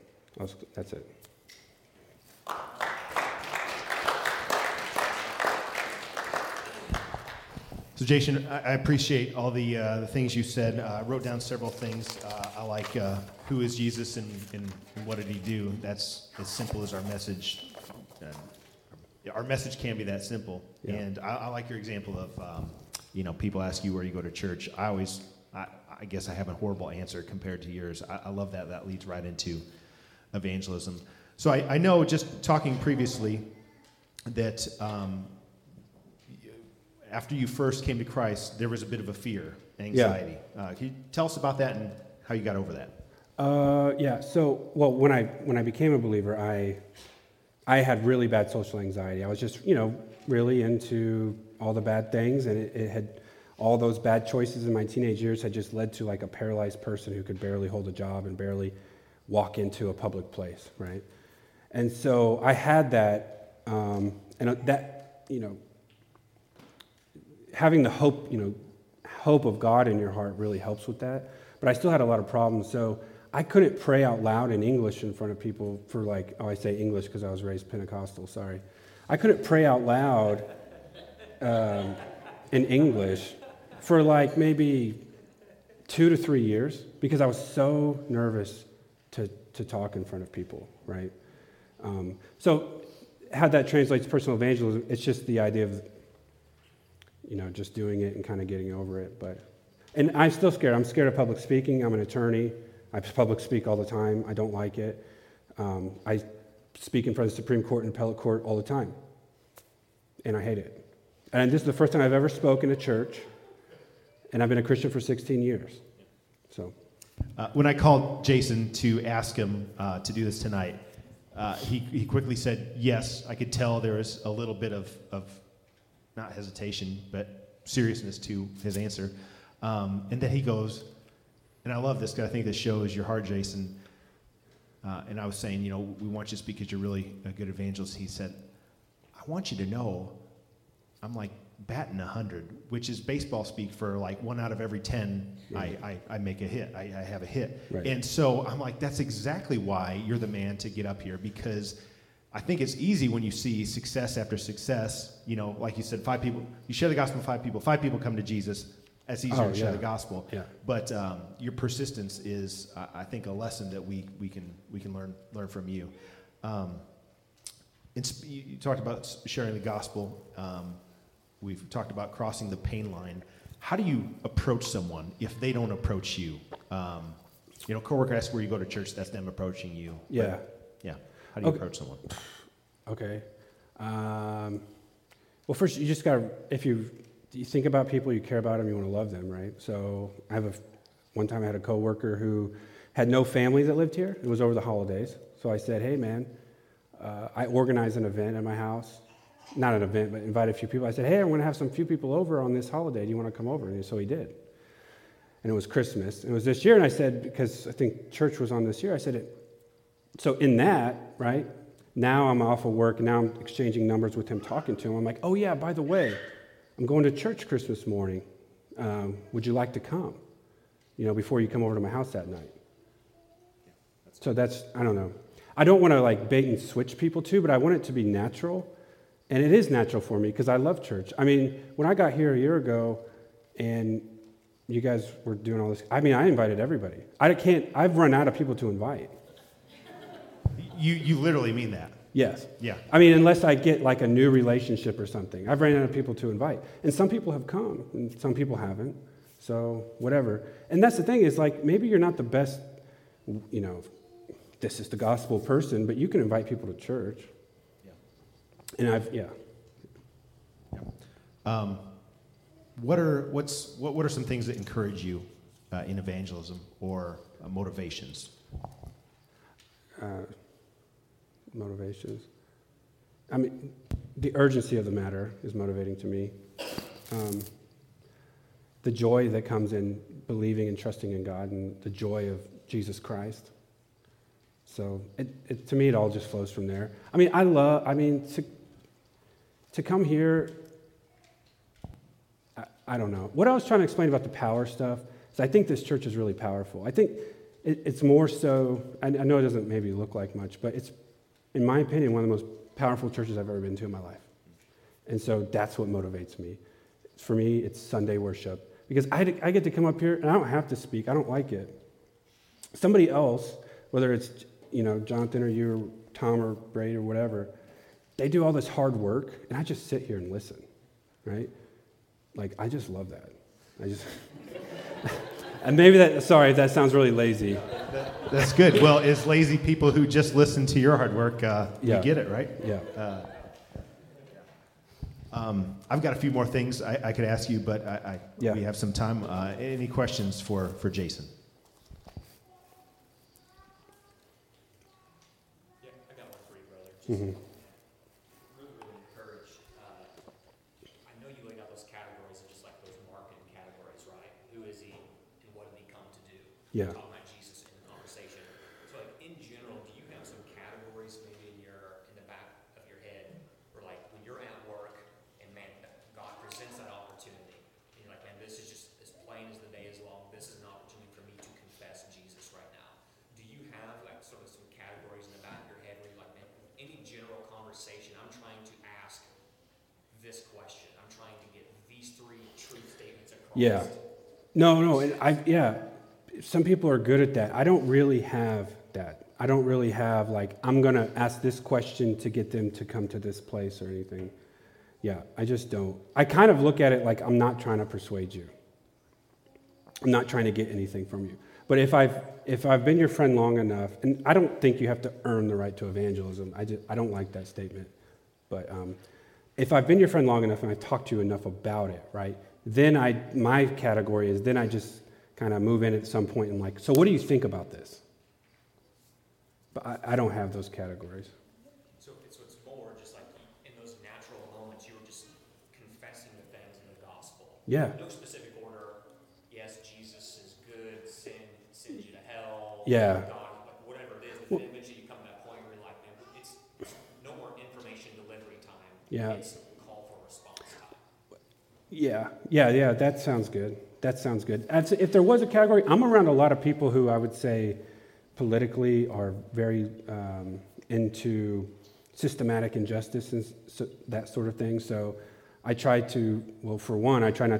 That's it. So Jason, I appreciate all the things you said. I wrote down several things. I like who is Jesus and what did he do? That's as simple as our message. Our message can be that simple. Yeah. And I like your example of people ask you where you go to church. I guess I have a horrible answer compared to yours. I love that. That leads right into evangelism. So I know, just talking previously, that after you first came to Christ, there was a bit of a fear, anxiety. Yeah. Can you tell us about that and how you got over that? When I became a believer, I had really bad social anxiety. I was just, really into all the bad things, and it had all those bad choices in my teenage years had just led to like a paralyzed person who could barely hold a job and barely walk into a public place, right? And so I had that, having the hope of God in your heart really helps with that. But I still had a lot of problems, so I couldn't pray out loud in English in front of people for like, I say English because I was raised Pentecostal, sorry. I couldn't pray out loud in English for like maybe 2 to 3 years because I was so nervous to talk in front of people, right? So how that translates to personal evangelism, it's just the idea of, just doing it and kind of getting over it. And I'm still scared. I'm scared of public speaking. I'm an attorney. I public speak all the time. I don't like it. I speak in front of the Supreme Court and appellate court all the time, and I hate it. And this is the first time I've ever spoken at church, and I've been a Christian for 16 years. So, when I called Jason to ask him to do this tonight, he quickly said yes. I could tell there was a little bit of not hesitation, but seriousness to his answer. And then he goes, and I love this because I think this shows your heart, Jason. And I was saying, we want you to speak because you're really a good evangelist. He said, I want you to know I'm like batting 100, which is baseball speak for like 1 out of every 10. Yeah. I make a hit. I have a hit. Right. And so I'm like, that's exactly why you're the man to get up here, because I think it's easy when you see success after success. Like you said, 5 people, you share the gospel with 5 people. 5 people come to Jesus. That's easier to share the gospel. Yeah. But your persistence is, I think, a lesson that we can learn from you. You talked about sharing the gospel. We've talked about crossing the pain line. How do you approach someone if they don't approach you? Coworker asks where you go to church. That's them approaching you. Yeah. But, yeah. How do you approach someone? Okay. Well, first you just gotta, you think about people, you care about them, you want to love them, right? So one time I had a coworker who had no family that lived here. It was over the holidays. So I said, hey man, I organized an event at my house. Not an event, but invited a few people. I said, hey, I want to have some few people over on this holiday. Do you want to come over? And so he did. And it was Christmas. And it was this year. And I said, because I think church was on this year, I said, so in that, right, now I'm off of work. Now I'm exchanging numbers with him, talking to him. I'm like, oh yeah, by the way, I'm going to church Christmas morning. Would you like to come? Before you come over to my house that night. Yeah, that's, I don't know. I don't want to like bait and switch people too, but I want it to be natural. And it is natural for me because I love church. I mean, when I got here a year ago and you guys were doing all this, I mean, I invited everybody. I've run out of people to invite. You literally mean that. Yes. Yeah. I mean, unless I get like a new relationship or something. I've ran out of people to invite. And some people have come and some people haven't. So whatever. And that's the thing is, like, maybe you're not the best, you know, this is the gospel person, but you can invite people to church. Yeah. And I've, yeah. Yeah. What are some things that encourage you in evangelism or motivations? Motivations. I mean, the urgency of the matter is motivating to me. The joy that comes in believing and trusting in God, and the joy of Jesus Christ. So it to me, it all just flows from there. I mean, to come here, I don't know. What I was trying to explain about the power stuff is I think this church is really powerful. I think it's more so, I know it doesn't maybe look like much, but it's, in my opinion, one of the most powerful churches I've ever been to in my life. And so that's what motivates me. For me, it's Sunday worship. Because I get to come up here, and I don't have to speak. I don't like it. Somebody else, whether it's, you know, Jonathan or you or Tom or Brady or whatever, they do all this hard work, and I just sit here and listen, right? Like, I just love that. And maybe that, sorry, that sounds really lazy. That's good. Well, as lazy people who just listen to your hard work, you get it, right? Yeah. I've got a few more things I could ask you, but we have some time. Any questions for Jason? Yeah, I got one for you, brother. Just really, really encouraged. I know you laid out those categories, just like those marketing categories, right? Who is he, and what did he come to do? Yeah. Talking about Jesus in the conversation. So, like, in general, do you have some categories maybe in the back of your head, or like when you're at work? God presents that opportunity. And you're like, man, this is just as plain as the day is long. This is an opportunity for me to confess Jesus right now. Do you have, like, sort of some categories in the back of your head where you're like, man, any general conversation, I'm trying to ask this question. I'm trying to get these three truth statements across. Yeah. No. Some people are good at that. I don't really have that. I don't really have, like, I'm going to ask this question to get them to come to this place or anything. Yeah, I just don't. I kind of look at it like I'm not trying to persuade you. I'm not trying to get anything from you. But if I've been your friend long enough, and I don't think you have to earn the right to evangelism. I don't like that statement. But if I've been your friend long enough and I've talked to you enough about it, right? Then my category is then I just kind of move in at some point and like, so what do you think about this? But I don't have those categories. Yeah. No specific order. Yes, Jesus is good. Sin sends you to hell. Yeah. God, like whatever it is. But then eventually you come to that point where you're like, man, it's no more information delivery time. Yeah. It's call for response time. Yeah. That sounds good. If there was a category, I'm around a lot of people who I would say politically are very into systematic injustice and so, that sort of thing. So I try not to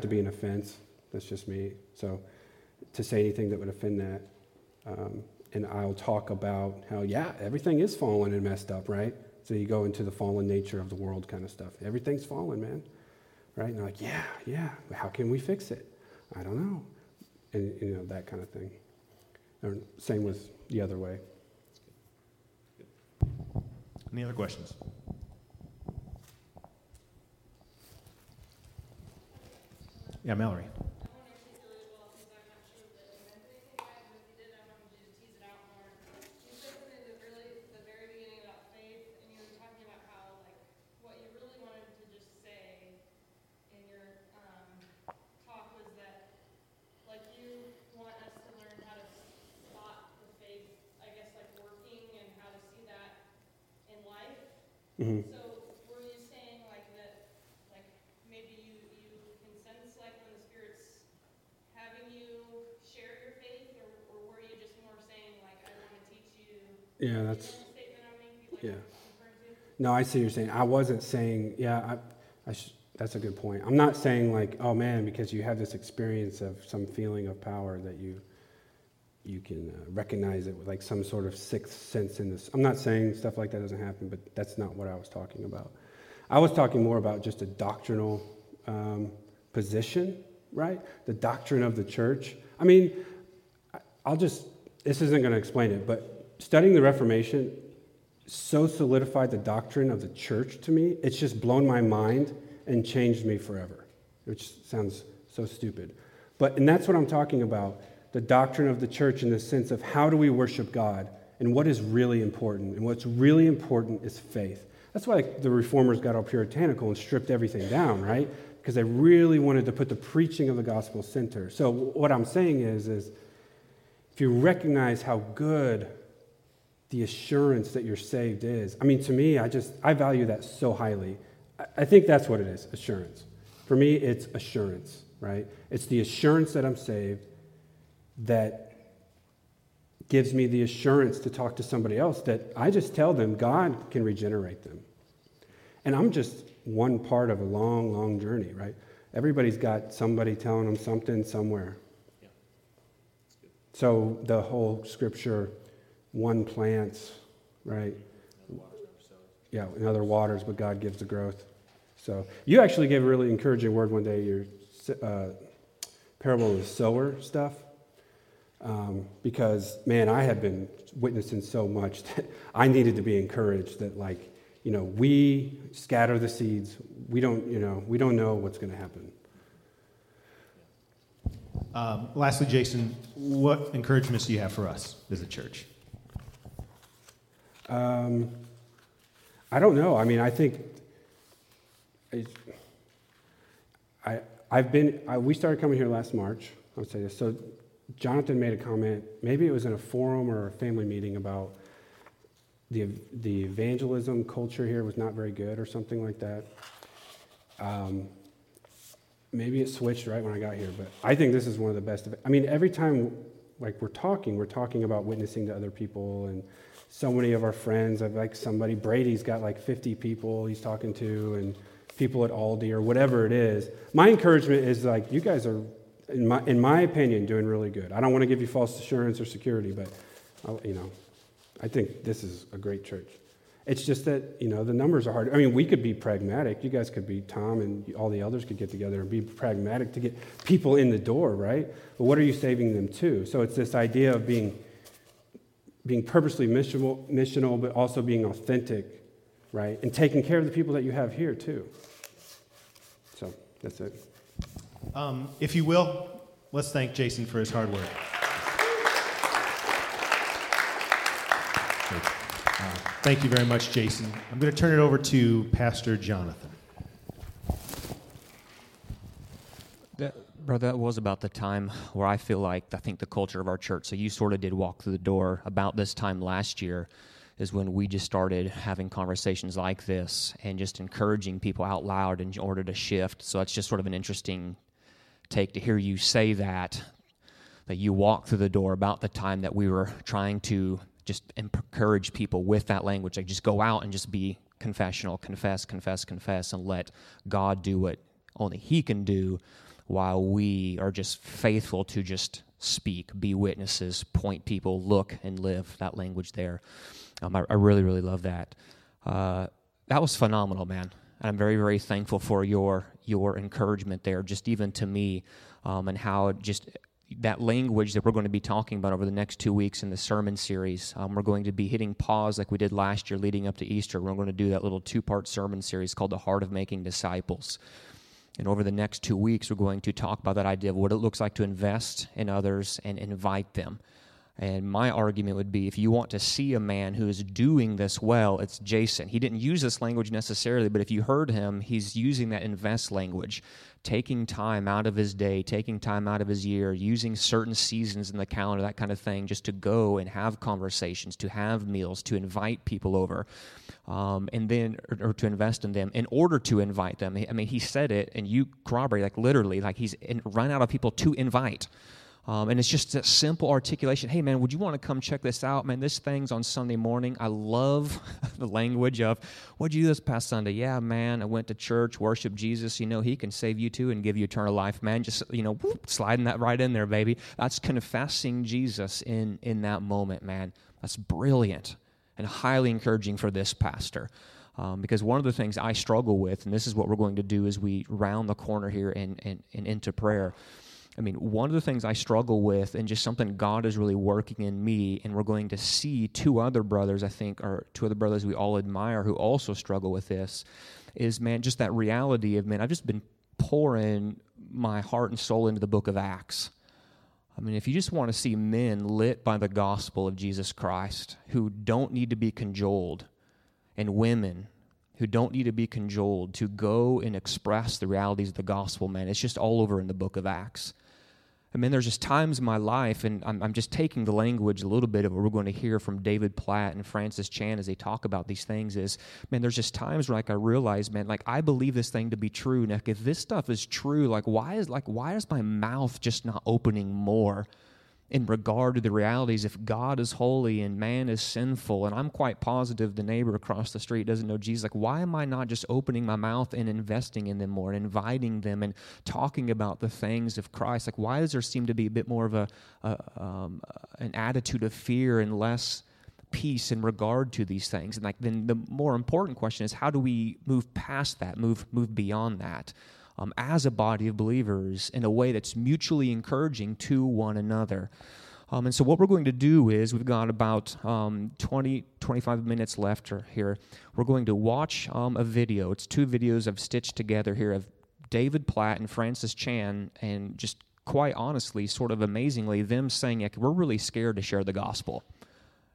be an offense. That's just me. So to say anything that would offend that. And I'll talk about how, everything is fallen and messed up, right? So you go into the fallen nature of the world kind of stuff. Everything's fallen, man. Right? And they're like, yeah. How can we fix it? I don't know. And, you know, that kind of thing. Or same with the other way. Any other questions? Yeah, Mallory. No, I see what you're saying. I wasn't saying, that's a good point. I'm not saying like, oh man, because you have this experience of some feeling of power that you can recognize it with like some sort of sixth sense in this. I'm not saying stuff like that doesn't happen, but that's not what I was talking about. I was talking more about just a doctrinal position right? The doctrine of the church. I mean, this isn't going to explain it, but studying the Reformation so solidified the doctrine of the church to me. It's just blown my mind and changed me forever, which sounds so stupid. And that's what I'm talking about, the doctrine of the church in the sense of how do we worship God and what is really important. And what's really important is faith. That's why the Reformers got all puritanical and stripped everything down, right? Because they really wanted to put the preaching of the gospel center. So what I'm saying is if you recognize how good the assurance that you're saved is, I mean, to me, I value that so highly. I think that's what it is, assurance. For me, it's assurance, right? It's the assurance that I'm saved that gives me the assurance to talk to somebody else that I just tell them God can regenerate them. And I'm just one part of a long, long journey, right? Everybody's got somebody telling them something somewhere. Yeah. That's good. So the whole scripture, one plants, right? Another waters, but God gives the growth. So you actually gave a really encouraging word one day, your parable of the sower stuff. Because, man, I had been witnessing so much that I needed to be encouraged that, we scatter the seeds. We don't know what's going to happen. Lastly, Jason, what encouragements do you have for us as a church? I don't know. I mean, I think we started coming here last March. I would say this. So Jonathan made a comment, maybe it was in a forum or a family meeting, about the evangelism culture here was not very good or something like that. Maybe it switched right when I got here, but I think this is one of the best. Every time we're talking about witnessing to other people, and so many of our friends, Brady's got 50 people he's talking to, and people at Aldi or whatever it is. My encouragement is you guys are, in my opinion, doing really good. I don't want to give you false assurance or security, but I think this is a great church. It's just that the numbers are hard. We could be pragmatic. You guys could be, Tom and all the elders could get together and be pragmatic to get people in the door, right? But what are you saving them to? So it's this idea of being purposely missional, but also being authentic, right? And taking care of the people that you have here too. So that's it. If you will, let's thank Jason for his hard work. Thank you very much, Jason. I'm going to turn it over to Pastor Jonathan. That was about the time where I feel like, I think, the culture of our church, so you sort of did walk through the door about this time last year, is when we just started having conversations like this and just encouraging people out loud in order to shift. So it's just sort of an interesting take to hear you say that you walked through the door about the time that we were trying to just encourage people with that language. Like, just go out and just be confessional, confess, and let God do what only He can do while we are just faithful to just speak, be witnesses, point people, look and live that language there. I really, really love that. That was phenomenal, man. And I'm very, very thankful for your encouragement there, just even to me, and how just that language that we're going to be talking about over the next 2 weeks in the sermon series. We're going to be hitting pause like we did last year leading up to Easter. We're going to do that little two-part sermon series called The Heart of Making Disciples. And over the next 2 weeks, we're going to talk about that idea of what it looks like to invest in others and invite them. And my argument would be, if you want to see a man who is doing this well, it's Jason. He didn't use this language necessarily, but if you heard him, he's using that invest language, taking time out of his day, taking time out of his year, using certain seasons in the calendar, that kind of thing, just to go and have conversations, to have meals, to invite people over, and then to invest in them in order to invite them. He said it, and you corroborate, he's run out of people to invite. And it's just that simple articulation. Hey, man, would you want to come check this out? Man, this thing's on Sunday morning. I love the language of, what'd you do this past Sunday? Yeah, man, I went to church, worshiped Jesus. He can save you too and give you eternal life, man. Just, sliding that right in there, baby. That's confessing Jesus in that moment, man. That's brilliant and highly encouraging for this pastor. Because one of the things I struggle with, and this is what we're going to do as we round the corner here and into prayer, I mean, one of the things I struggle with and just something God is really working in me, and we're going to see two other brothers we all admire who also struggle with this, is, man, just that reality of, man, I've just been pouring my heart and soul into the book of Acts. I mean, if you just want to see men lit by the gospel of Jesus Christ who don't need to be cajoled, and women who don't need to be cajoled to go and express the realities of the gospel, man, it's just all over in the book of Acts. I mean, there's just times in my life, and I'm just taking the language a little bit of what we're going to hear from David Platt and Francis Chan as they talk about these things is, man, there's just times where, like, I realize, man, like, I believe this thing to be true. Nick, if this stuff is true, why is my mouth just not opening more in regard to the realities? If God is holy and man is sinful, and I'm quite positive the neighbor across the street doesn't know Jesus, like, why am I not just opening my mouth and investing in them more and inviting them and talking about the things of Christ? Like, why does there seem to be a bit more of an attitude of fear and less peace in regard to these things? And, like, then the more important question is, how do we move past that, move beyond that? As a body of believers in a way that's mutually encouraging to one another. And so what we're going to do is, we've got about 25 minutes left here. We're going to watch a video. It's two videos I've stitched together here of David Platt and Francis Chan, and just quite honestly, sort of amazingly, them saying, like, we're really scared to share the gospel.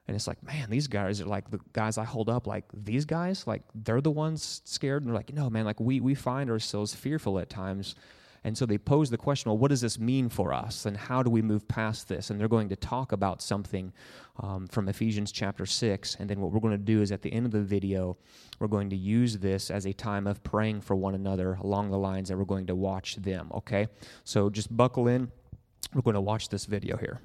And it's like, man, these guys are like the guys I hold up, like, these guys, like, they're the ones scared. And they're like, no, man, like, we find ourselves fearful at times. And so they pose the question, well, what does this mean for us? And how do we move past this? And they're going to talk about something from Ephesians chapter 6. And then what we're going to do is, at the end of the video, we're going to use this as a time of praying for one another along the lines that we're going to watch them, okay? So just buckle in. We're going to watch this video here.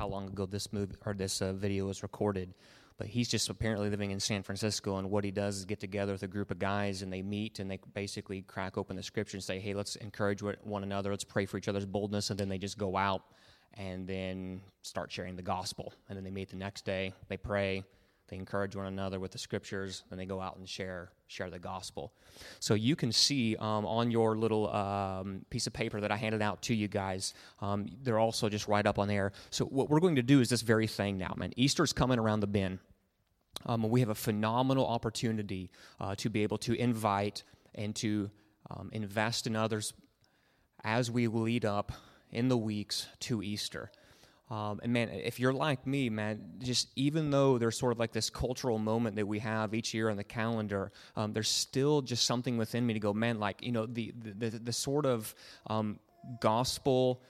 how long ago this movie or this video was recorded. But he's just apparently living in San Francisco, and what he does is get together with a group of guys, and they meet, and they basically crack open the Scripture and say, hey, let's encourage one another, let's pray for each other's boldness, and then they just go out and then start sharing the gospel. And then they meet the next day, they pray, they encourage one another with the Scriptures, and they go out and share the gospel. So you can see on your little piece of paper that I handed out to you guys, they're also just right up on there. So what we're going to do is this very thing now, man. Easter's coming around the bend. We have a phenomenal opportunity to be able to invite and to invest in others as we lead up in the weeks to Easter. And man, if you're like me, man, just even though there's sort of like this cultural moment that we have each year on the calendar, there's still just something within me to go, man, like, you know, the sort of gospel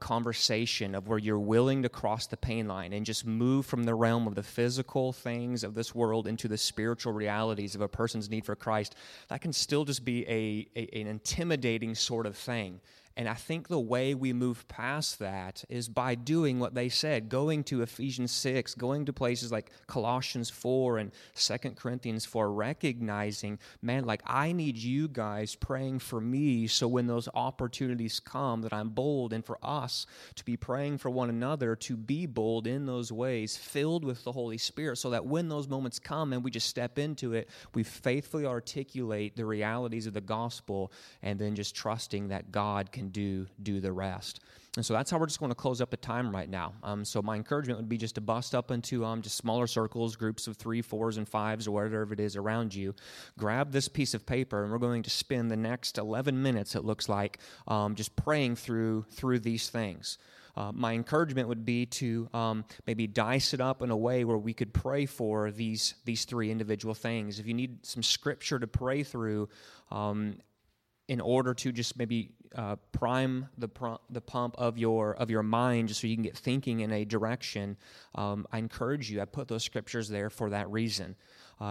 conversation of where you're willing to cross the pain line and just move from the realm of the physical things of this world into the spiritual realities of a person's need for Christ, that can still just be an intimidating sort of thing. And I think the way we move past that is by doing what they said, going to Ephesians 6, going to places like Colossians 4 and 2 Corinthians 4, recognizing, man, like I need you guys praying for me so when those opportunities come that I'm bold, and for us to be praying for one another to be bold in those ways, filled with the Holy Spirit, so that when those moments come and we just step into it, we faithfully articulate the realities of the gospel and then just trusting that God can do the rest. And so that's how we're just going to close up the time right now. So my encouragement would be just to bust up into just smaller circles, groups of 3, 4s, and 5s, or whatever it is around you. Grab this piece of paper, and we're going to spend the next 11 minutes, it looks like, just praying through these things. My encouragement would be to maybe dice it up in a way where we could pray for these 3 individual things. If you need some scripture to pray through, in order to just maybe prime the pump of your mind, just so you can get thinking in a direction, I encourage you. I put those scriptures there for that reason.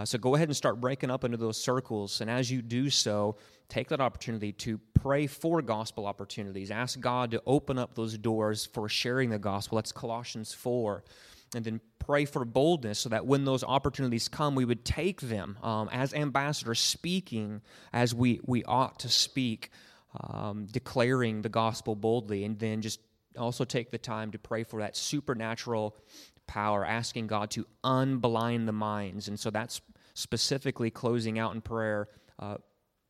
So go ahead and start breaking up into those circles, and as you do so, take that opportunity to pray for gospel opportunities. Ask God to open up those doors for sharing the gospel. That's Colossians 4. And then pray for boldness so that when those opportunities come, we would take them as ambassadors, speaking as we ought to speak, declaring the gospel boldly, and then just also take the time to pray for that supernatural power, asking God to unblind the minds. And so that's specifically closing out in prayer,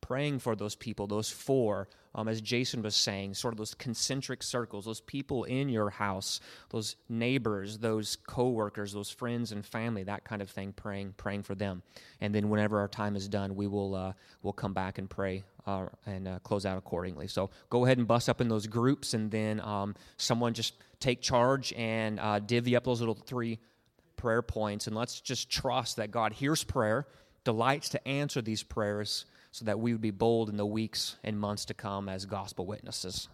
praying for those people, those 4, as Jason was saying, sort of those concentric circles, those people in your house, those neighbors, those coworkers, those friends and family, that kind of thing, praying for them. And then whenever our time is done, we will we'll come back and pray and close out accordingly. So go ahead and bust up in those groups, and then someone just take charge and divvy up those little 3 prayer points, and let's just trust that God hears prayer, delights to answer these prayers, so that we would be bold in the weeks and months to come as gospel witnesses.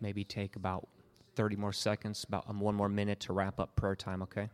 maybe take about 30 more seconds, about 1 more minute to wrap up prayer time, okay?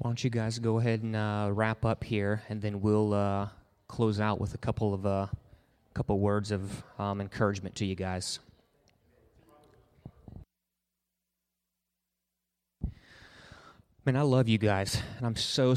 Why don't you guys go ahead and wrap up here, and then we'll close out with a couple words of encouragement to you guys. Man, I love you guys, and I'm so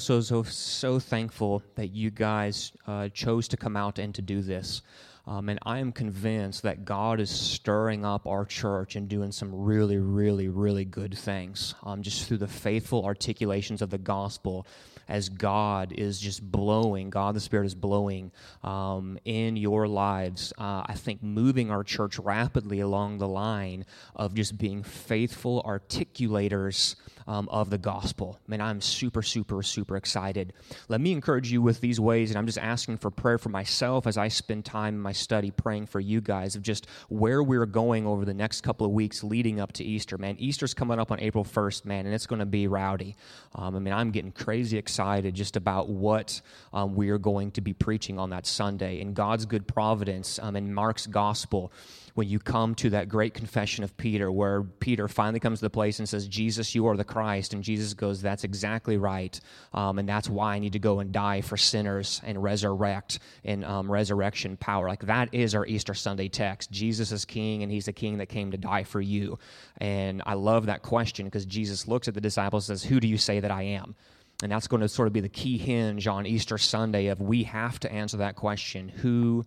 thankful that you guys chose to come out and to do this. And I am convinced that God is stirring up our church and doing some really, really, really good things just through the faithful articulations of the gospel as God is just blowing, God the Spirit is blowing in your lives. I think moving our church rapidly along the line of just being faithful articulators of the gospel. Man, I'm super excited. Let me encourage you with these ways, and I'm just asking for prayer for myself as I spend time in my study praying for you guys of just where we're going over the next couple of weeks leading up to Easter, man. Easter's coming up on April 1st, man, and it's going to be rowdy. I mean, I'm getting crazy excited just about what we are going to be preaching on that Sunday. In God's good providence, in Mark's gospel, when you come to that great confession of Peter, where Peter finally comes to the place and says, Jesus, you are the Christ. And Jesus goes, that's exactly right. And that's why I need to go and die for sinners and resurrect in resurrection power. Like that is our Easter Sunday text. Jesus is king, and he's the king that came to die for you. And I love that question because Jesus looks at the disciples and says, who do you say that I am? And that's going to sort of be the key hinge on Easter Sunday of we have to answer that question, who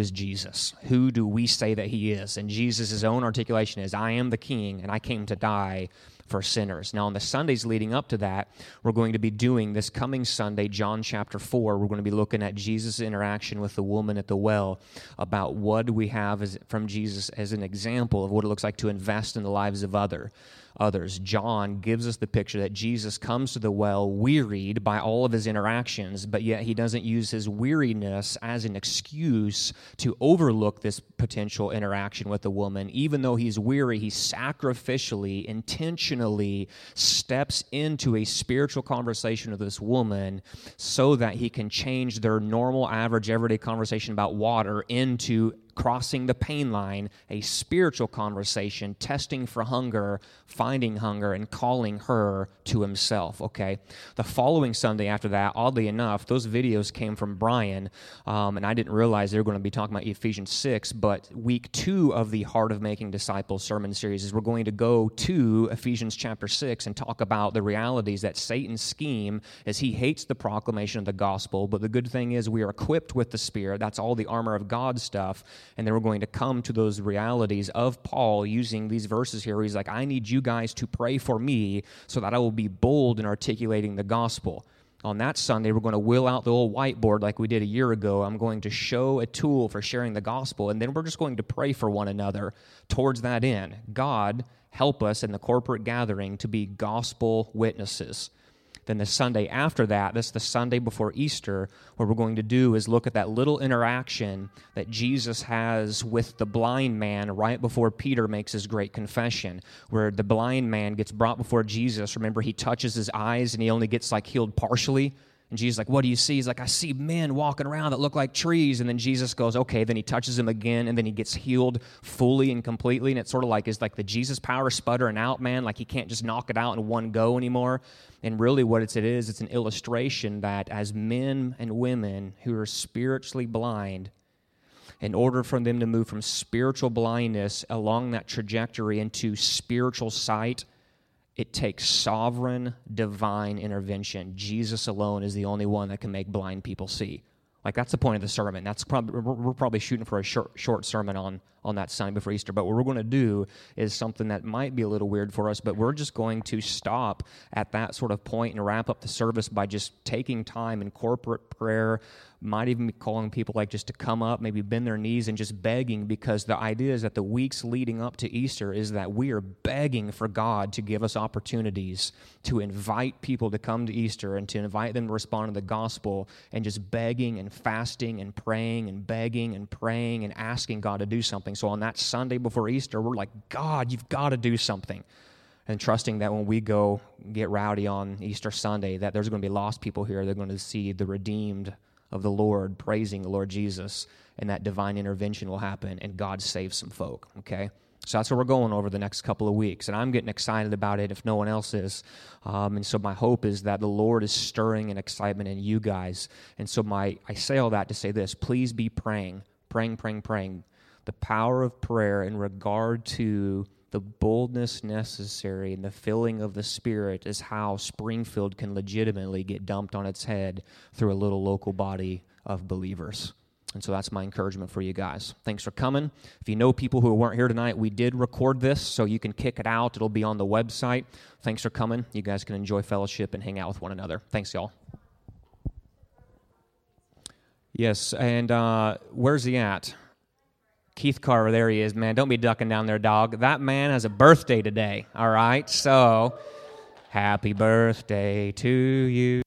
is Jesus? Who do we say that he is? And Jesus' own articulation is, I am the king, and I came to die for sinners. Now, on the Sundays leading up to that, we're going to be doing this coming Sunday, John chapter 4, we're going to be looking at Jesus' interaction with the woman at the well about what we have from Jesus as an example of what it looks like to invest in the lives of others. John gives us the picture that Jesus comes to the well wearied by all of his interactions, but yet he doesn't use his weariness as an excuse to overlook this potential interaction with the woman. Even though he's weary, he sacrificially, intentionally steps into a spiritual conversation with this woman so that he can change their normal, average, everyday conversation about water into crossing the pain line, a spiritual conversation, testing for hunger, finding hunger, and calling her to himself, okay? The following Sunday after that, oddly enough, those videos came from Brian, and I didn't realize they were going to be talking about Ephesians 6, but week 2 of the Heart of Making Disciples sermon series is we're going to go to Ephesians chapter 6 and talk about the realities that Satan's scheme is he hates the proclamation of the gospel, but the good thing is we are equipped with the Spirit. That's all the armor of God stuff. And then we're going to come to those realities of Paul using these verses here where he's like, I need you guys to pray for me so that I will be bold in articulating the gospel. On that Sunday, we're going to will out the old whiteboard like we did a year ago. I'm going to show a tool for sharing the gospel, and then we're just going to pray for one another towards that end. God, help us in the corporate gathering to be gospel witnesses. Then the Sunday after that, that's the Sunday before Easter, what we're going to do is look at that little interaction that Jesus has with the blind man right before Peter makes his great confession, where the blind man gets brought before Jesus. Remember, he touches his eyes, and he only gets like healed partially. And Jesus is like, what do you see? He's like, I see men walking around that look like trees. And then Jesus goes, okay, then he touches him again, and then he gets healed fully and completely. And it's sort of like, is like the Jesus power sputtering out, man, like he can't just knock it out in one go anymore. And really what it is, it's an illustration that as men and women who are spiritually blind, in order for them to move from spiritual blindness along that trajectory into spiritual sight, it takes sovereign, divine intervention. Jesus alone is the only one that can make blind people see. Like, that's the point of the sermon. That's probably, we're probably shooting for a short sermon on that Sunday before Easter. But what we're going to do is something that might be a little weird for us, but we're just going to stop at that sort of point and wrap up the service by just taking time in corporate prayer. Might even be calling people like just to come up, maybe bend their knees and just begging, because the idea is that the weeks leading up to Easter is that we are begging for God to give us opportunities to invite people to come to Easter and to invite them to respond to the gospel, and just begging and fasting and praying and begging and praying and asking God to do something. So on that Sunday before Easter, we're like, God, you've got to do something. And trusting that when we go get rowdy on Easter Sunday, that there's going to be lost people here. They're going to see the redeemed of the Lord praising the Lord Jesus, and that divine intervention will happen, and God saves some folk, okay? So that's what we're going over the next couple of weeks, and I'm getting excited about it if no one else is. And so my hope is that the Lord is stirring an excitement in you guys. And so I say all that to say this: please be praying. The power of prayer in regard to the boldness necessary and the filling of the Spirit is how Springfield can legitimately get dumped on its head through a little local body of believers. And so that's my encouragement for you guys. Thanks for coming. If you know people who weren't here tonight, we did record this, so you can kick it out. It'll be on the website. Thanks for coming. You guys can enjoy fellowship and hang out with one another. Thanks, y'all. Yes, and where's he at? Keith Carver, there he is, man. Don't be ducking down there, dog. That man has a birthday today, all right? So, happy birthday to you.